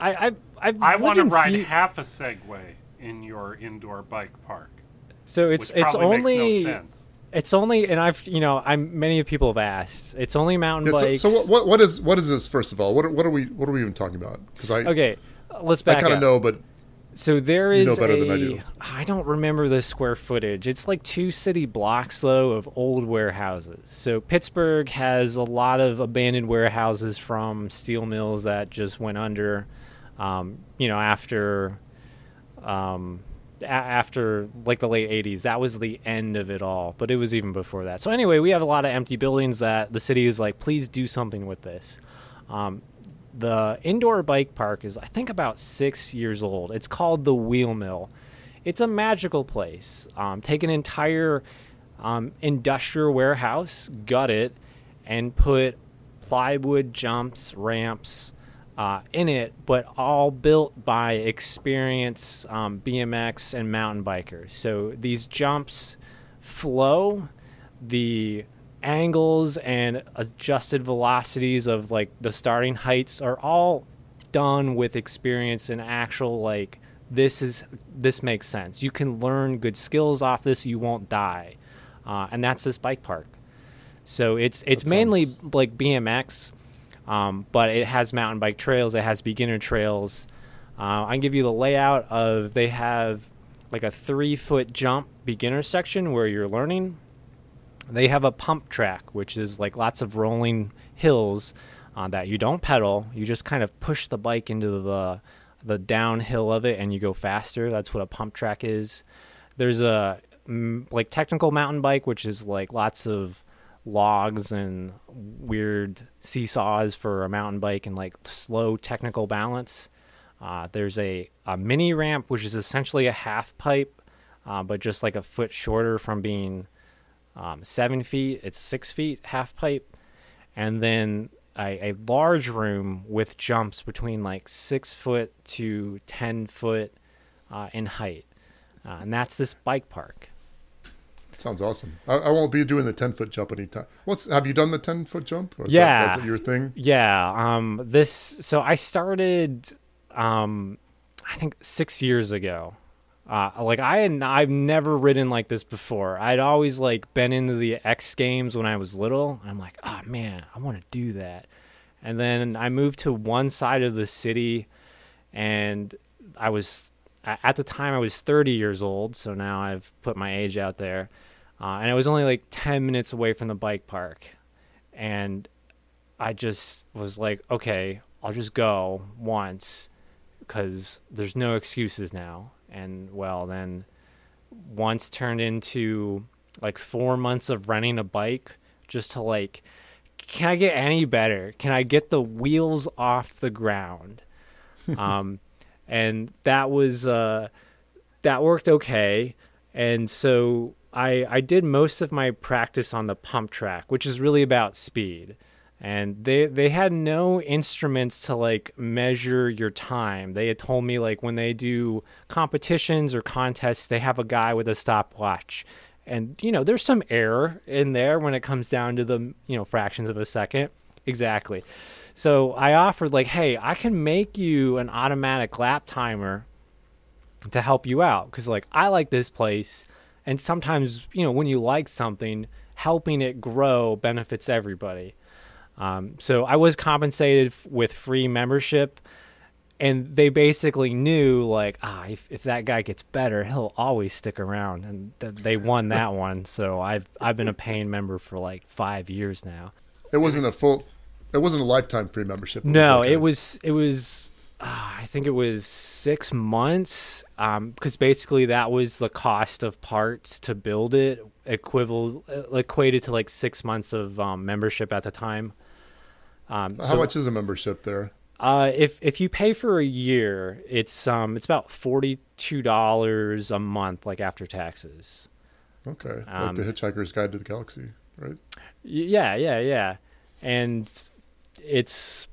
I I, I've I want to ride few... half a Segway in your indoor bike park. So it's which it's only makes no sense. It's only, and I've you know I'm many people have asked. It's only mountain yeah, bikes. So, so what what is what is this first of all? What are, what are we what are we even talking about? Because I okay, let's back I kind of know, but so there is you know better a, than I do. I don't remember the square footage. It's like two city blocks though of old warehouses. So Pittsburgh has a lot of abandoned warehouses from steel mills that just went under. Um, you know after. Um, after like the late eighties, that was the end of it all, but it was even before that. So anyway, we have a lot of empty buildings that the city is like, please do something with this. Um, the indoor bike park is, I think, about six years old. It's called the Wheel Mill. It's a magical place. Um, take an entire um, industrial warehouse, gut it, and put plywood jumps, ramps, Uh, in it, but all built by experienced um, B M X and mountain bikers. So these jumps flow, the angles and adjusted velocities of like the starting heights are all done with experience and actual like this is this makes sense. You can learn good skills off this. You won't die, uh, and that's this bike park. So it's it's that mainly sounds... like B M X. Um, but it has mountain bike trails. It has beginner trails. Uh, I can give you the layout of they have like a three-foot jump beginner section where you're learning. They have a pump track, which is like lots of rolling hills uh, that you don't pedal. You just kind of push the bike into the the downhill of it, and you go faster. That's what a pump track is. There's a like technical mountain bike, which is like lots of logs and weird seesaws for a mountain bike and like slow technical balance. Uh, there's a, a mini ramp, which is essentially a half pipe, uh, but just like a foot shorter from being um, seven feet. It's six feet half pipe. And then a, a large room with jumps between like six foot to ten foot uh, in height. Uh, and that's this bike park. Sounds awesome. I, I won't be doing the ten-foot jump anytime. What's have you done the ten-foot jump? Or is yeah, that, is that your thing? Yeah. Um. This. So I started, um, I think six years ago. Uh, like I had, I've never ridden like this before. I'd always like been into the X Games when I was little. And I'm like, oh man, I want to do that. And then I moved to one side of the city, and I was at the time I was thirty years old. So now I've put my age out there. Uh, and I was only like ten minutes away from the bike park. And I just was like, okay, I'll just go once because there's no excuses now. And well, then once turned into like four months of renting a bike just to like, can I get any better? Can I get the wheels off the ground? Um, and that was, uh, that worked okay. And so I, I did most of my practice on the pump track, which is really about speed. And they, they had no instruments to, like, measure your time. They had told me, like, when they do competitions or contests, they have a guy with a stopwatch. And, you know, there's some error in there when it comes down to the, you know, fractions of a second. Exactly. So I offered, like, hey, I can make you an automatic lap timer to help you out. Because, like, I like this place. And sometimes, you know, when you like something, helping it grow benefits everybody. Um, so I was compensated f- with free membership. And they basically knew, like, ah, if, if that guy gets better, he'll always stick around. And th- they won that one. So I've I've been a paying member for, like, five years now. It wasn't a full – it wasn't a lifetime free membership. It no, was like it, a- was, it was – Uh, I think it was six months because um, basically that was the cost of parts to build it. equivalent equated to like six months of um, membership at the time. Um, How so, much is a membership there? Uh, if if you pay for a year, it's um it's about forty-two dollars a month, like after taxes. Okay, um, like the Hitchhiker's Guide to the Galaxy, right? Yeah, yeah, yeah, and it's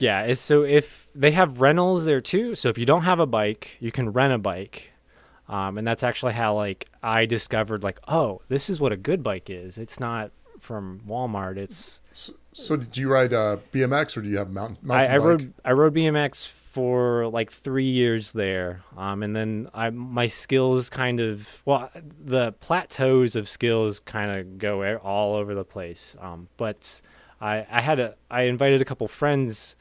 yeah. It's, so if they have rentals there too, so if you don't have a bike, you can rent a bike. Um, and that's actually how, like, I discovered, like, oh, this is what a good bike is. It's not from Walmart. It's so. so did you ride uh, B M X or do you have mountain? mountain I, I bike? rode I rode B M X for like three years there, um, and then I my skills kind of well the plateaus of skills kind of go all over the place. Um, but I I had a I invited a couple friends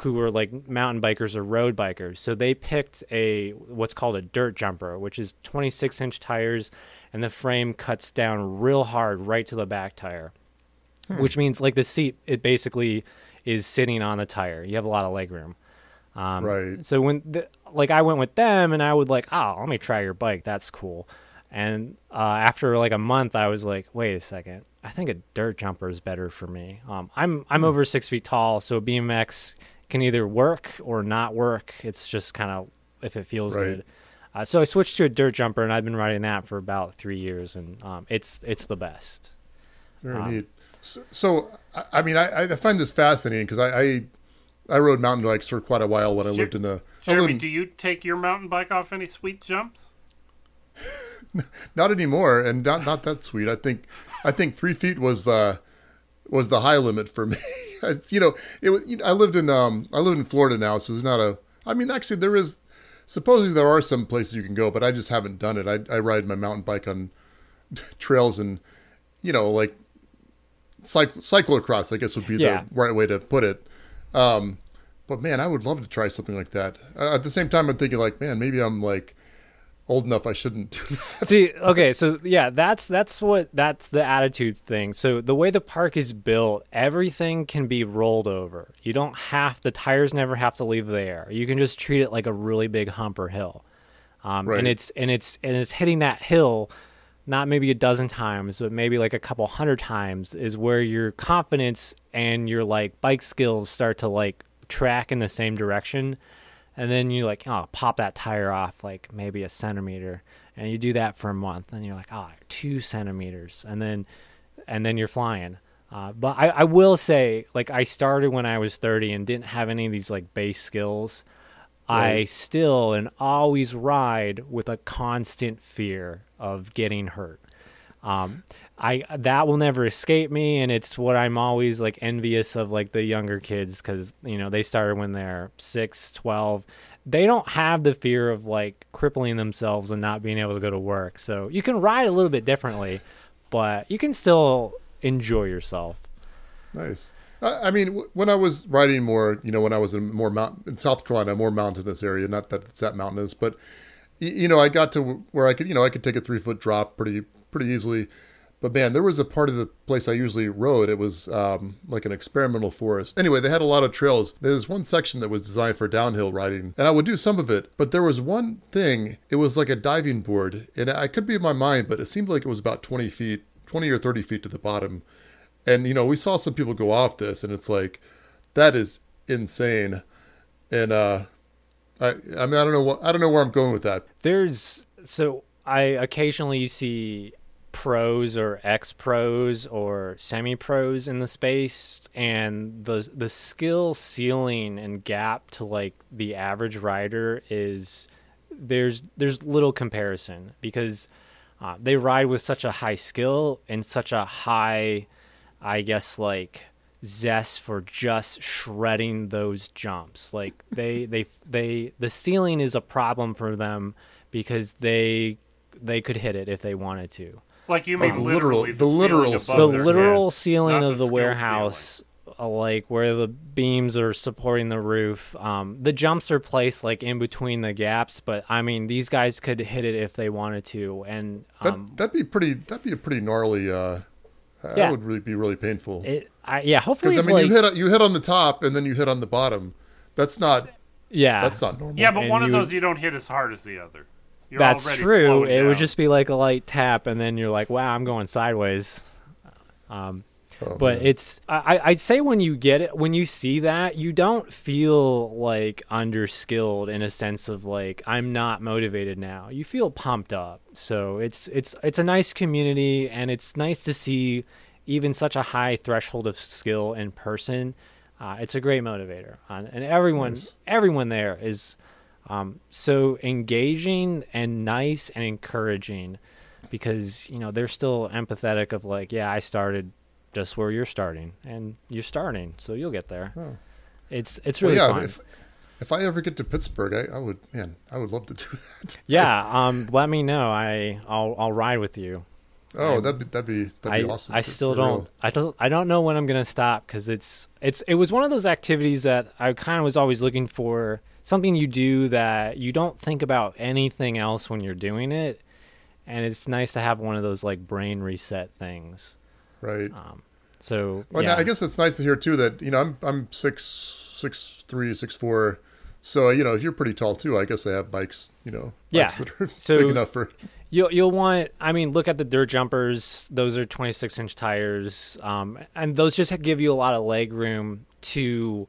who were like mountain bikers or road bikers. So they picked a what's called a dirt jumper, which is twenty-six inch tires, and the frame cuts down real hard right to the back tire, hmm. which means like the seat, it basically is sitting on the tire. You have a lot of leg room. Um, right. So when the, like I went with them and I would like, oh, let me try your bike. That's cool. And uh, after like a month, I was like, wait a second. I think a dirt jumper is better for me. Um, I'm, I'm hmm. over six feet tall. So B M X can either work or not work. It's just kind of if it feels right. good. Uh, so I switched to a dirt jumper, and I've been riding that for about three years, and um, it's it's the best. Very um, neat. So, so I mean, I, I find this fascinating because I, I I rode mountain bikes for quite a while when I Jer- lived in the. Jeremy, in, do you take your mountain bike off any sweet jumps? Not anymore, and not not that sweet. I think I think three feet was the. Uh, was the high limit for me. you know, it was, you know, I lived in, um, I live in Florida now, so there's not a, I mean, actually there is, supposedly there are some places you can go, but I just haven't done it. I, I ride my mountain bike on trails and, you know, like cycle, cyclocross, I guess would be yeah. the right way to put it. Um, but man, I would love to try something like that. Uh, at the same time, I'm thinking like, man, maybe I'm like, old enough I shouldn't do that. See, okay, so yeah, that's that's what that's the attitude thing. So the way the park is built, everything can be rolled over. You don't have the tires never have to leave there. You can just treat it like a really big hump or hill. Um right. and it's and it's and it's hitting that hill not maybe a dozen times, but maybe like a couple hundred times is where your confidence and your like bike skills start to like track in the same direction. And then you like, oh, pop that tire off like maybe a centimeter, and you do that for a month, and you're like, oh, two centimeters, and then, and then you're flying. Uh, but I, I will say, like, I started when I was thirty and didn't have any of these like base skills. Right. I still and always ride with a constant fear of getting hurt. Um, I that will never escape me, and it's what I'm always like envious of, like the younger kids, because you know they started when they're six, twelve. They don't have the fear of like crippling themselves and not being able to go to work. So you can ride a little bit differently, but you can still enjoy yourself. Nice. I, I mean, w- when I was riding more, you know, when I was in more mount in South Carolina, more mountainous area. Not that it's that mountainous, but y- you know, I got to where I could, you know, I could take a three foot drop pretty. pretty easily. But man, there was a part of the place I usually rode. It was um, like an experimental forest. Anyway, they had a lot of trails. There's one section that was designed for downhill riding, and I would do some of it. But there was one thing. It was like a diving board, and I could be in my mind, but it seemed like it was about twenty feet, twenty or thirty feet to the bottom. And, you know, we saw some people go off this, and it's like, that is insane. And uh, I, I mean, I don't know what, I don't know where I'm going with that. There's so. I occasionally you see pros or ex-pros or semi-pros in the space, and the the skill ceiling and gap to like the average rider is there's there's little comparison, because uh, they ride with such a high skill and such a high, I guess, like zest for just shredding those jumps. Like they they they the ceiling is a problem for them because they they could hit it if they wanted to. Like you mean um, literally the literal the literal ceiling, the literal ceiling of the, the warehouse, ceiling. Like where the beams are supporting the roof. Um, the jumps are placed like in between the gaps, but I mean these guys could hit it if they wanted to, and um, that, that'd be pretty. That'd be a pretty gnarly. Uh, that yeah. would really be really painful. It, I, yeah, hopefully. Because I mean, like, you hit you hit on the top and then you hit on the bottom. That's not. Yeah, that's not normal. Yeah, but and one of those would, you don't hit as hard as the other. You're That's true. It down. Would just be like a light tap, and then you're like, wow, I'm going sideways. Um, oh, but man. it's, I, I'd say when you get it, when you see that, you don't feel like underskilled in a sense of like, I'm not motivated now. You feel pumped up. So it's, it's, it's a nice community, and it's nice to see even such a high threshold of skill in person. Uh, it's a great motivator. Uh, and everyone, nice. everyone there is, Um, so engaging and nice and encouraging, because, you know, they're still empathetic of like, yeah, I started just where you're starting, and you're starting, so you'll get there. Huh. It's, it's really well, yeah, fun. If, if I ever get to Pittsburgh, I, I would, man, I would love to do that. Yeah. Um, let me know. I I'll, I'll ride with you. Oh, and that'd be, that'd be, that'd be I, awesome. I still don't, real. I don't, I don't know when I'm going to stop. Cause it's, it's, it was one of those activities that I kind of was always looking for. Something you do that you don't think about anything else when you're doing it, and it's nice to have one of those like brain reset things, right? Um, so well, yeah. I guess it's nice to hear too that, you know, I'm I'm six six three six four, so you know, if you're pretty tall too, I guess they have bikes, you know, yeah, bikes that are so big enough for you'll you'll want. I mean, look at the dirt jumpers; those are twenty-six inch tires, um, and those just give you a lot of leg room to.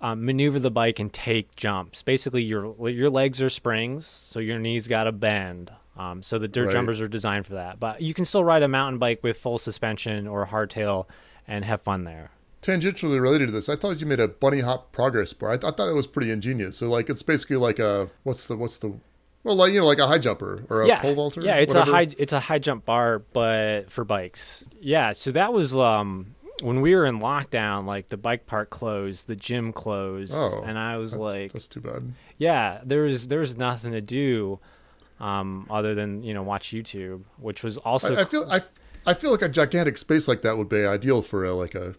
Um, maneuver the bike and take jumps. Basically, your your legs are springs, so your knees got to bend. Um, so the dirt right. jumpers are designed for that. But you can still ride a mountain bike with full suspension or a hardtail and have fun there. Tangentially related to this, I thought you made a bunny hop progress bar. I, th- I thought that was pretty ingenious. So like, it's basically like a what's the what's the well, like, you know, like a high jumper or a yeah. pole vaulter. Yeah, it's whatever. a high it's a high jump bar, but for bikes. Yeah, so that was. Um, When we were in lockdown, like the bike park closed, the gym closed, oh, and I was that's, like, "That's too bad." Yeah, there was there was nothing to do, um, other than, you know, watch YouTube, which was also. I, I feel I, I feel like a gigantic space like that would be ideal for a, like a.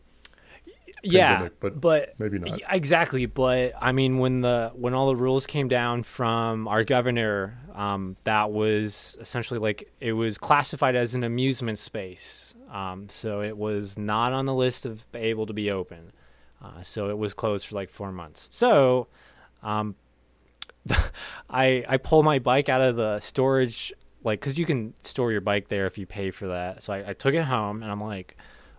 Yeah, pandemic, but, but maybe not exactly. But I mean, when the when all the rules came down from our governor, um, that was essentially like it was classified as an amusement space. Um, so it was not on the list of able to be open. Uh, so it was closed for like four months. So, um, I, I pull my bike out of the storage, like, cause you can store your bike there if you pay for that. So I, I took it home, and I'm like,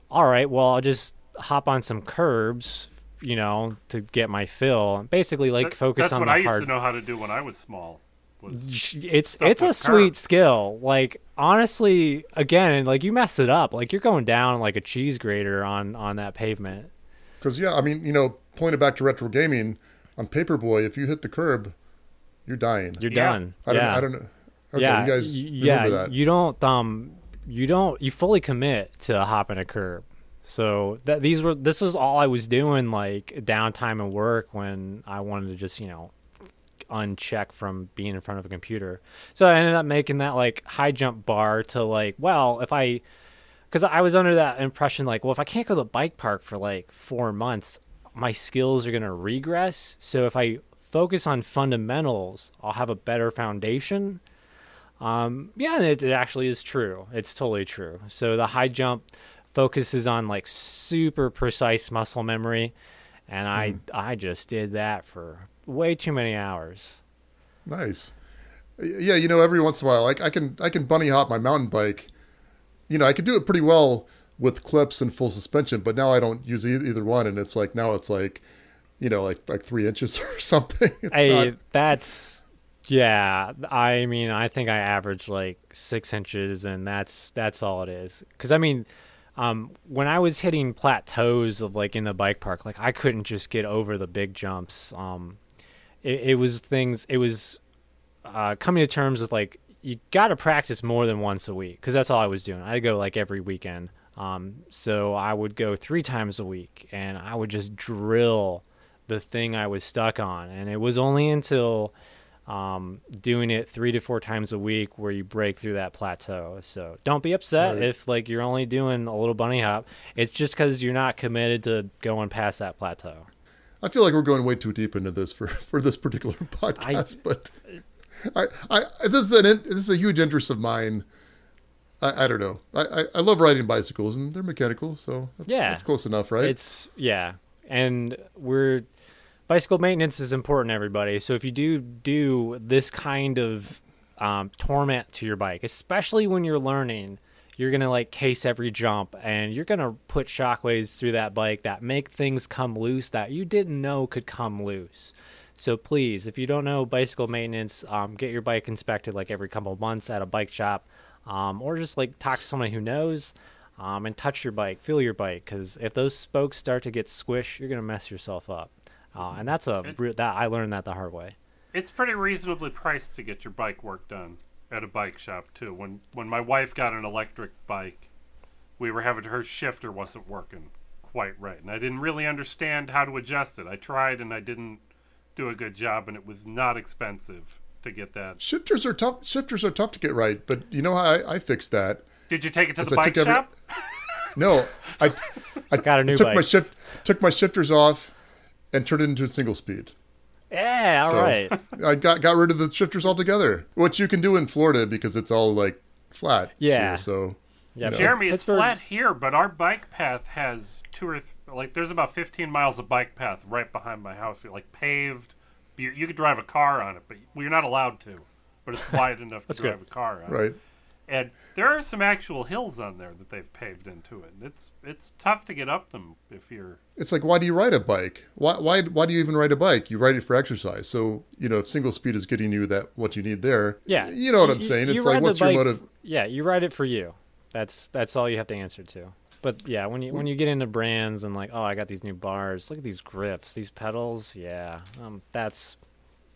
all right, well, I'll just hop on some curbs, you know, to get my fill. Basically like that, focus on the hard. That's what I used to know how to do when I was small. It's it's a sweet skill. Like, honestly, again, like, you mess it up, like, you're going down like a cheese grater on on that pavement. Because yeah, I mean, you know, pointed back to retro gaming on Paperboy, if you hit the curb, you're dying. You're yeah. done. I don't. Yeah. I don't know. Okay, yeah, you guys remember yeah. that. You don't. Um, you don't. You fully commit to hopping a curb. So that these were. This is all I was doing, like, downtime and work when I wanted to just, you know, uncheck from being in front of a computer. So I ended up making that like high jump bar to like, well, if I, because I was under that impression like, well, if I can't go to the bike park for like four months, my skills are going to regress. So if I focus on fundamentals, I'll have a better foundation. Um, yeah, it, it actually is true. It's totally true. So the high jump focuses on like super precise muscle memory. And mm. I, I just did that for way too many hours. Nice. Yeah, you know, every once in a while, like I can, I can bunny hop my mountain bike. You know, I could do it pretty well with clips and full suspension, but now I don't use either, either one, and it's like now it's like, you know, like like three inches or something. It's hey, not... that's yeah. I mean, I think I average like six inches, and that's that's all it is. Because I mean. Um, when I was hitting plateaus of like in the bike park, like I couldn't just get over the big jumps. Um, it, it was things, it was, uh, coming to terms with like, you got to practice more than once a week. Cause that's all I was doing. I'd go like every weekend. Um, so I would go three times a week, and I would just drill the thing I was stuck on. And it was only until, um, doing it three to four times a week where you break through that plateau. So don't be upset right. if like you're only doing a little bunny hop. It's just because you're not committed to going past that plateau. I feel like we're going way too deep into this for, for this particular podcast, I, but I, I, this is an, this is a huge interest of mine. I, I don't know. I, I, I love riding bicycles, and they're mechanical. So that's, yeah, that's close enough, right? It's yeah. And we're, Bicycle maintenance is important, everybody. So if you do do this kind of um, torment to your bike, especially when you're learning. You're going to like case every jump, and you're going to put shockwaves through that bike that make things come loose that you didn't know could come loose. So please, if you don't know bicycle maintenance, um, get your bike inspected like every couple of months at a bike shop, um, or just like talk to somebody who knows, um, and touch your bike, feel your bike. Cause if those spokes start to get squished, you're going to mess yourself up. Uh, and that's a, it, that I learned that the hard way. It's pretty reasonably priced to get your bike work done at a bike shop too. When when my wife got an electric bike, we were having her shifter wasn't working quite right, and I didn't really understand how to adjust it. I tried and I didn't do a good job, and it was not expensive to get that. Shifters are tough. Shifters are tough to get right, but you know how I, I fixed that. Did you take it to the I bike shop? Every, no, I I got a new took bike. My shift took my shifters off and turned it into a single speed. Yeah, all so right. I got got rid of the shifters altogether, which you can do in Florida because it's all like flat. Yeah. Here, so, yeah, you know. Jeremy, it's Pittsburgh. Flat here, but our bike path has two or th- like there's about fifteen miles of bike path right behind my house, like paved. You, you could drive a car on it, but well, you're not allowed to. But it's wide enough to drive good. a car on. Right. It. And there are some actual hills on there that they've paved into it. And it's it's tough to get up them if you're... It's like, why do you ride a bike? Why why why do you even ride a bike? You ride it for exercise. So, you know, if single speed is getting you that what you need there, yeah. you know what I'm you, saying. You it's like, what's your motive? Yeah, you ride it for you. That's that's all you have to answer to. But, yeah, when you when you get into brands and like, oh, I got these new bars. Look at these grips, these pedals. Yeah, um, that's,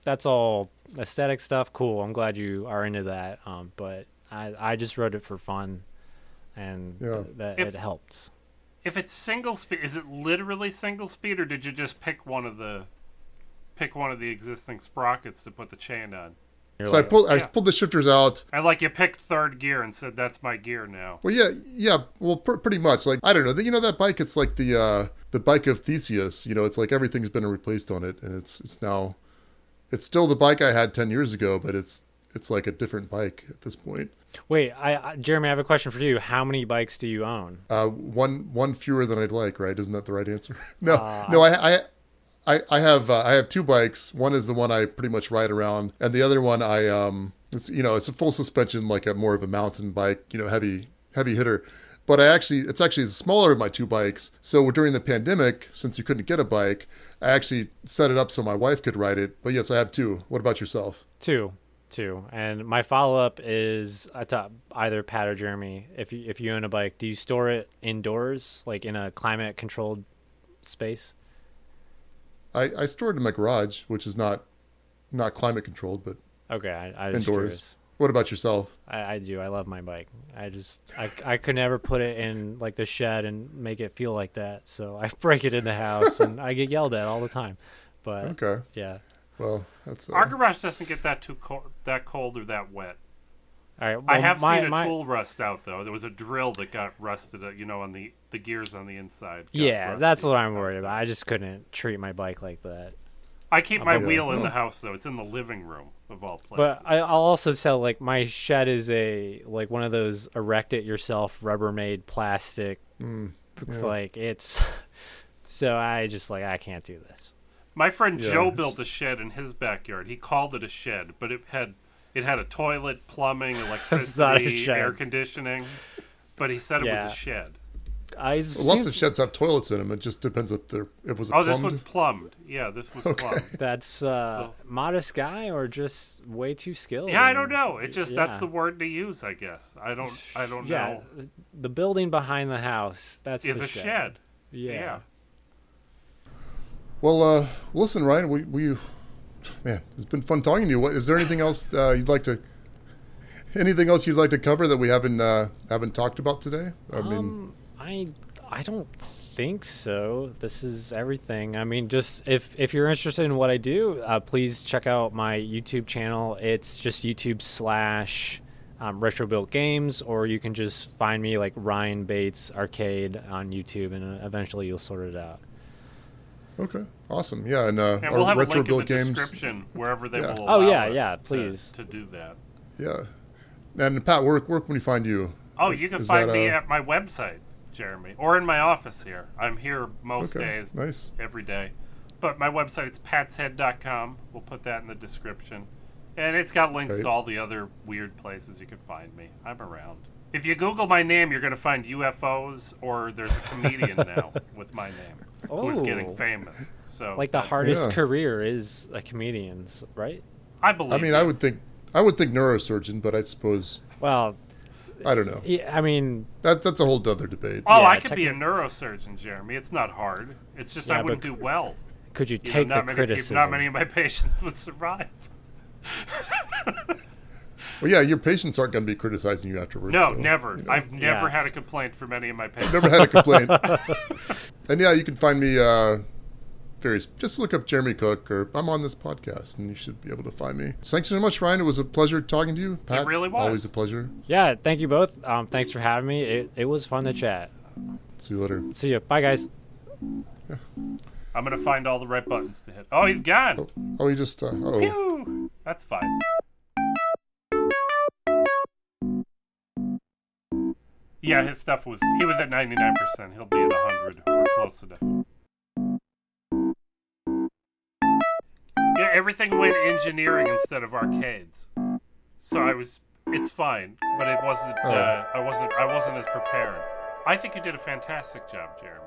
that's all aesthetic stuff. Cool. I'm glad you are into that. Um, but... I, I just wrote it for fun, and yeah. th- that if, it helps. If it's single speed, is it literally single speed, or did you just pick one of the pick one of the existing sprockets to put the chain on? You're so like, I pulled yeah. I pulled the shifters out. And like you picked third gear and said, "That's my gear now." Well, yeah, yeah. Well, pr- pretty much. Like I don't know. The, you know that bike? It's like the uh, the bike of Theseus. You know, it's like everything's been replaced on it, and it's it's now it's still the bike I had ten years ago, but it's. It's like a different bike at this point. Wait, I, I, Jeremy, I have a question for you. How many bikes do you own? Uh, one, one fewer than I'd like, right? Isn't that the right answer? no, uh, no, I, I, I, I have, uh, I have two bikes. One is the one I pretty much ride around, and the other one I, um, it's you know, it's a full suspension, like a more of a mountain bike, you know, heavy, heavy hitter. But I actually, it's actually the smaller of my two bikes. So during the pandemic, since you couldn't get a bike, I actually set it up so my wife could ride it. But yes, I have two. What about yourself? Two. Too. And my follow-up is I thought either Pat or Jeremy, if you if you own a bike, do you store it indoors, like in a climate controlled space? I, I store it in my garage, which is not not climate controlled, but okay, I, I was indoors. Curious. What about yourself? I, I do. I love my bike. I just I I could never put it in like the shed and make it feel like that. So I break it in the house and I get yelled at all the time. But okay. Yeah. Well, that's, uh... our garage doesn't get that too cold, that cold or that wet. All right, well, I have my, seen a my... tool rust out though. There was a drill that got rusted, you know, on the, the gears on the inside. Yeah, that's what I'm worried about. I just couldn't treat my bike like that. I keep I'm my like, wheel oh. in the house though. It's in the living room of all places. But I, I'll also tell, like, my shed is a like one of those erect it yourself Rubbermaid plastic. Mm, yeah. Like it's so I just like I can't do this. My friend yeah, Joe it's... built a shed in his backyard. He called it a shed, but it had it had a toilet, plumbing, electricity, air conditioning. But he said yeah. it was a shed. I well, lots of sheds have toilets in them. It just depends if they're if it was. Oh, plumbed. This one's plumbed. Yeah, this one's okay. plumbed. That's uh, so. modest guy or just way too skilled. Yeah, I don't know. It just yeah. that's the word to use, I guess. I don't. I don't yeah. know. The building behind the house that's is the a shed. shed. Yeah. yeah. Well, uh, listen, Ryan, we, we, man, it's been fun talking to you. What, is there anything else uh, you'd like to, anything else you'd like to cover that we haven't uh, haven't talked about today? I um, mean, I I don't think so. This is everything. I mean, just if, if you're interested in what I do, uh, please check out my YouTube channel. It's just YouTube slash um, Retro Built Games, or you can just find me like Ryan Bates Arcade on YouTube, and eventually you'll sort it out. Okay, awesome. Yeah, and, uh, and we'll have a link in the description wherever they yeah. will allow oh, yeah, us yeah, please. To, to do that. Yeah. And Pat, where, where can we find you? Oh, like, you can find that, me uh... at my website, Jeremy, or in my office here. I'm here most okay, days, nice. every day. But my website, it's pats head dot com. We'll put that in the description. And it's got links right. to all the other weird places you can find me. I'm around. If you Google my name, you're going to find U F Os, or there's a comedian now with my name oh. who's getting famous. So like the hardest yeah. career is a comedian's, right? I believe. I mean, you. I would think I would think neurosurgeon, but I suppose. Well, I don't know. Yeah, I mean, that that's a whole other debate. Oh, yeah, I could be a neurosurgeon, Jeremy. It's not hard. It's just yeah, I wouldn't do well. Could you take you know, the many, criticism? Not many of my patients would survive. Well, yeah, your patients aren't going to be criticizing you afterwards. No, so, never. You know. I've never yeah. had a complaint from any of my patients. Never had a complaint. And yeah, you can find me uh, various. Just look up Jeremy Cook, or I'm on this podcast, and you should be able to find me. Thanks so much, Ryan. It was a pleasure talking to you. Pat, it really was. Always a pleasure. Yeah, thank you both. Um, thanks for having me. It, it was fun to chat. See you later. See you. Bye, guys. Yeah. I'm going to find all the right buttons to hit. Oh, he's gone. Oh, oh he just... Uh, oh. Pew! That's fine. Yeah, his stuff was... He was at ninety-nine percent. He'll be at one hundred or close enough. Yeah, everything went engineering instead of arcades. So I was... It's fine, but it wasn't... Oh. Uh, I wasn't. I wasn't as prepared. I think you did a fantastic job, Jeremy.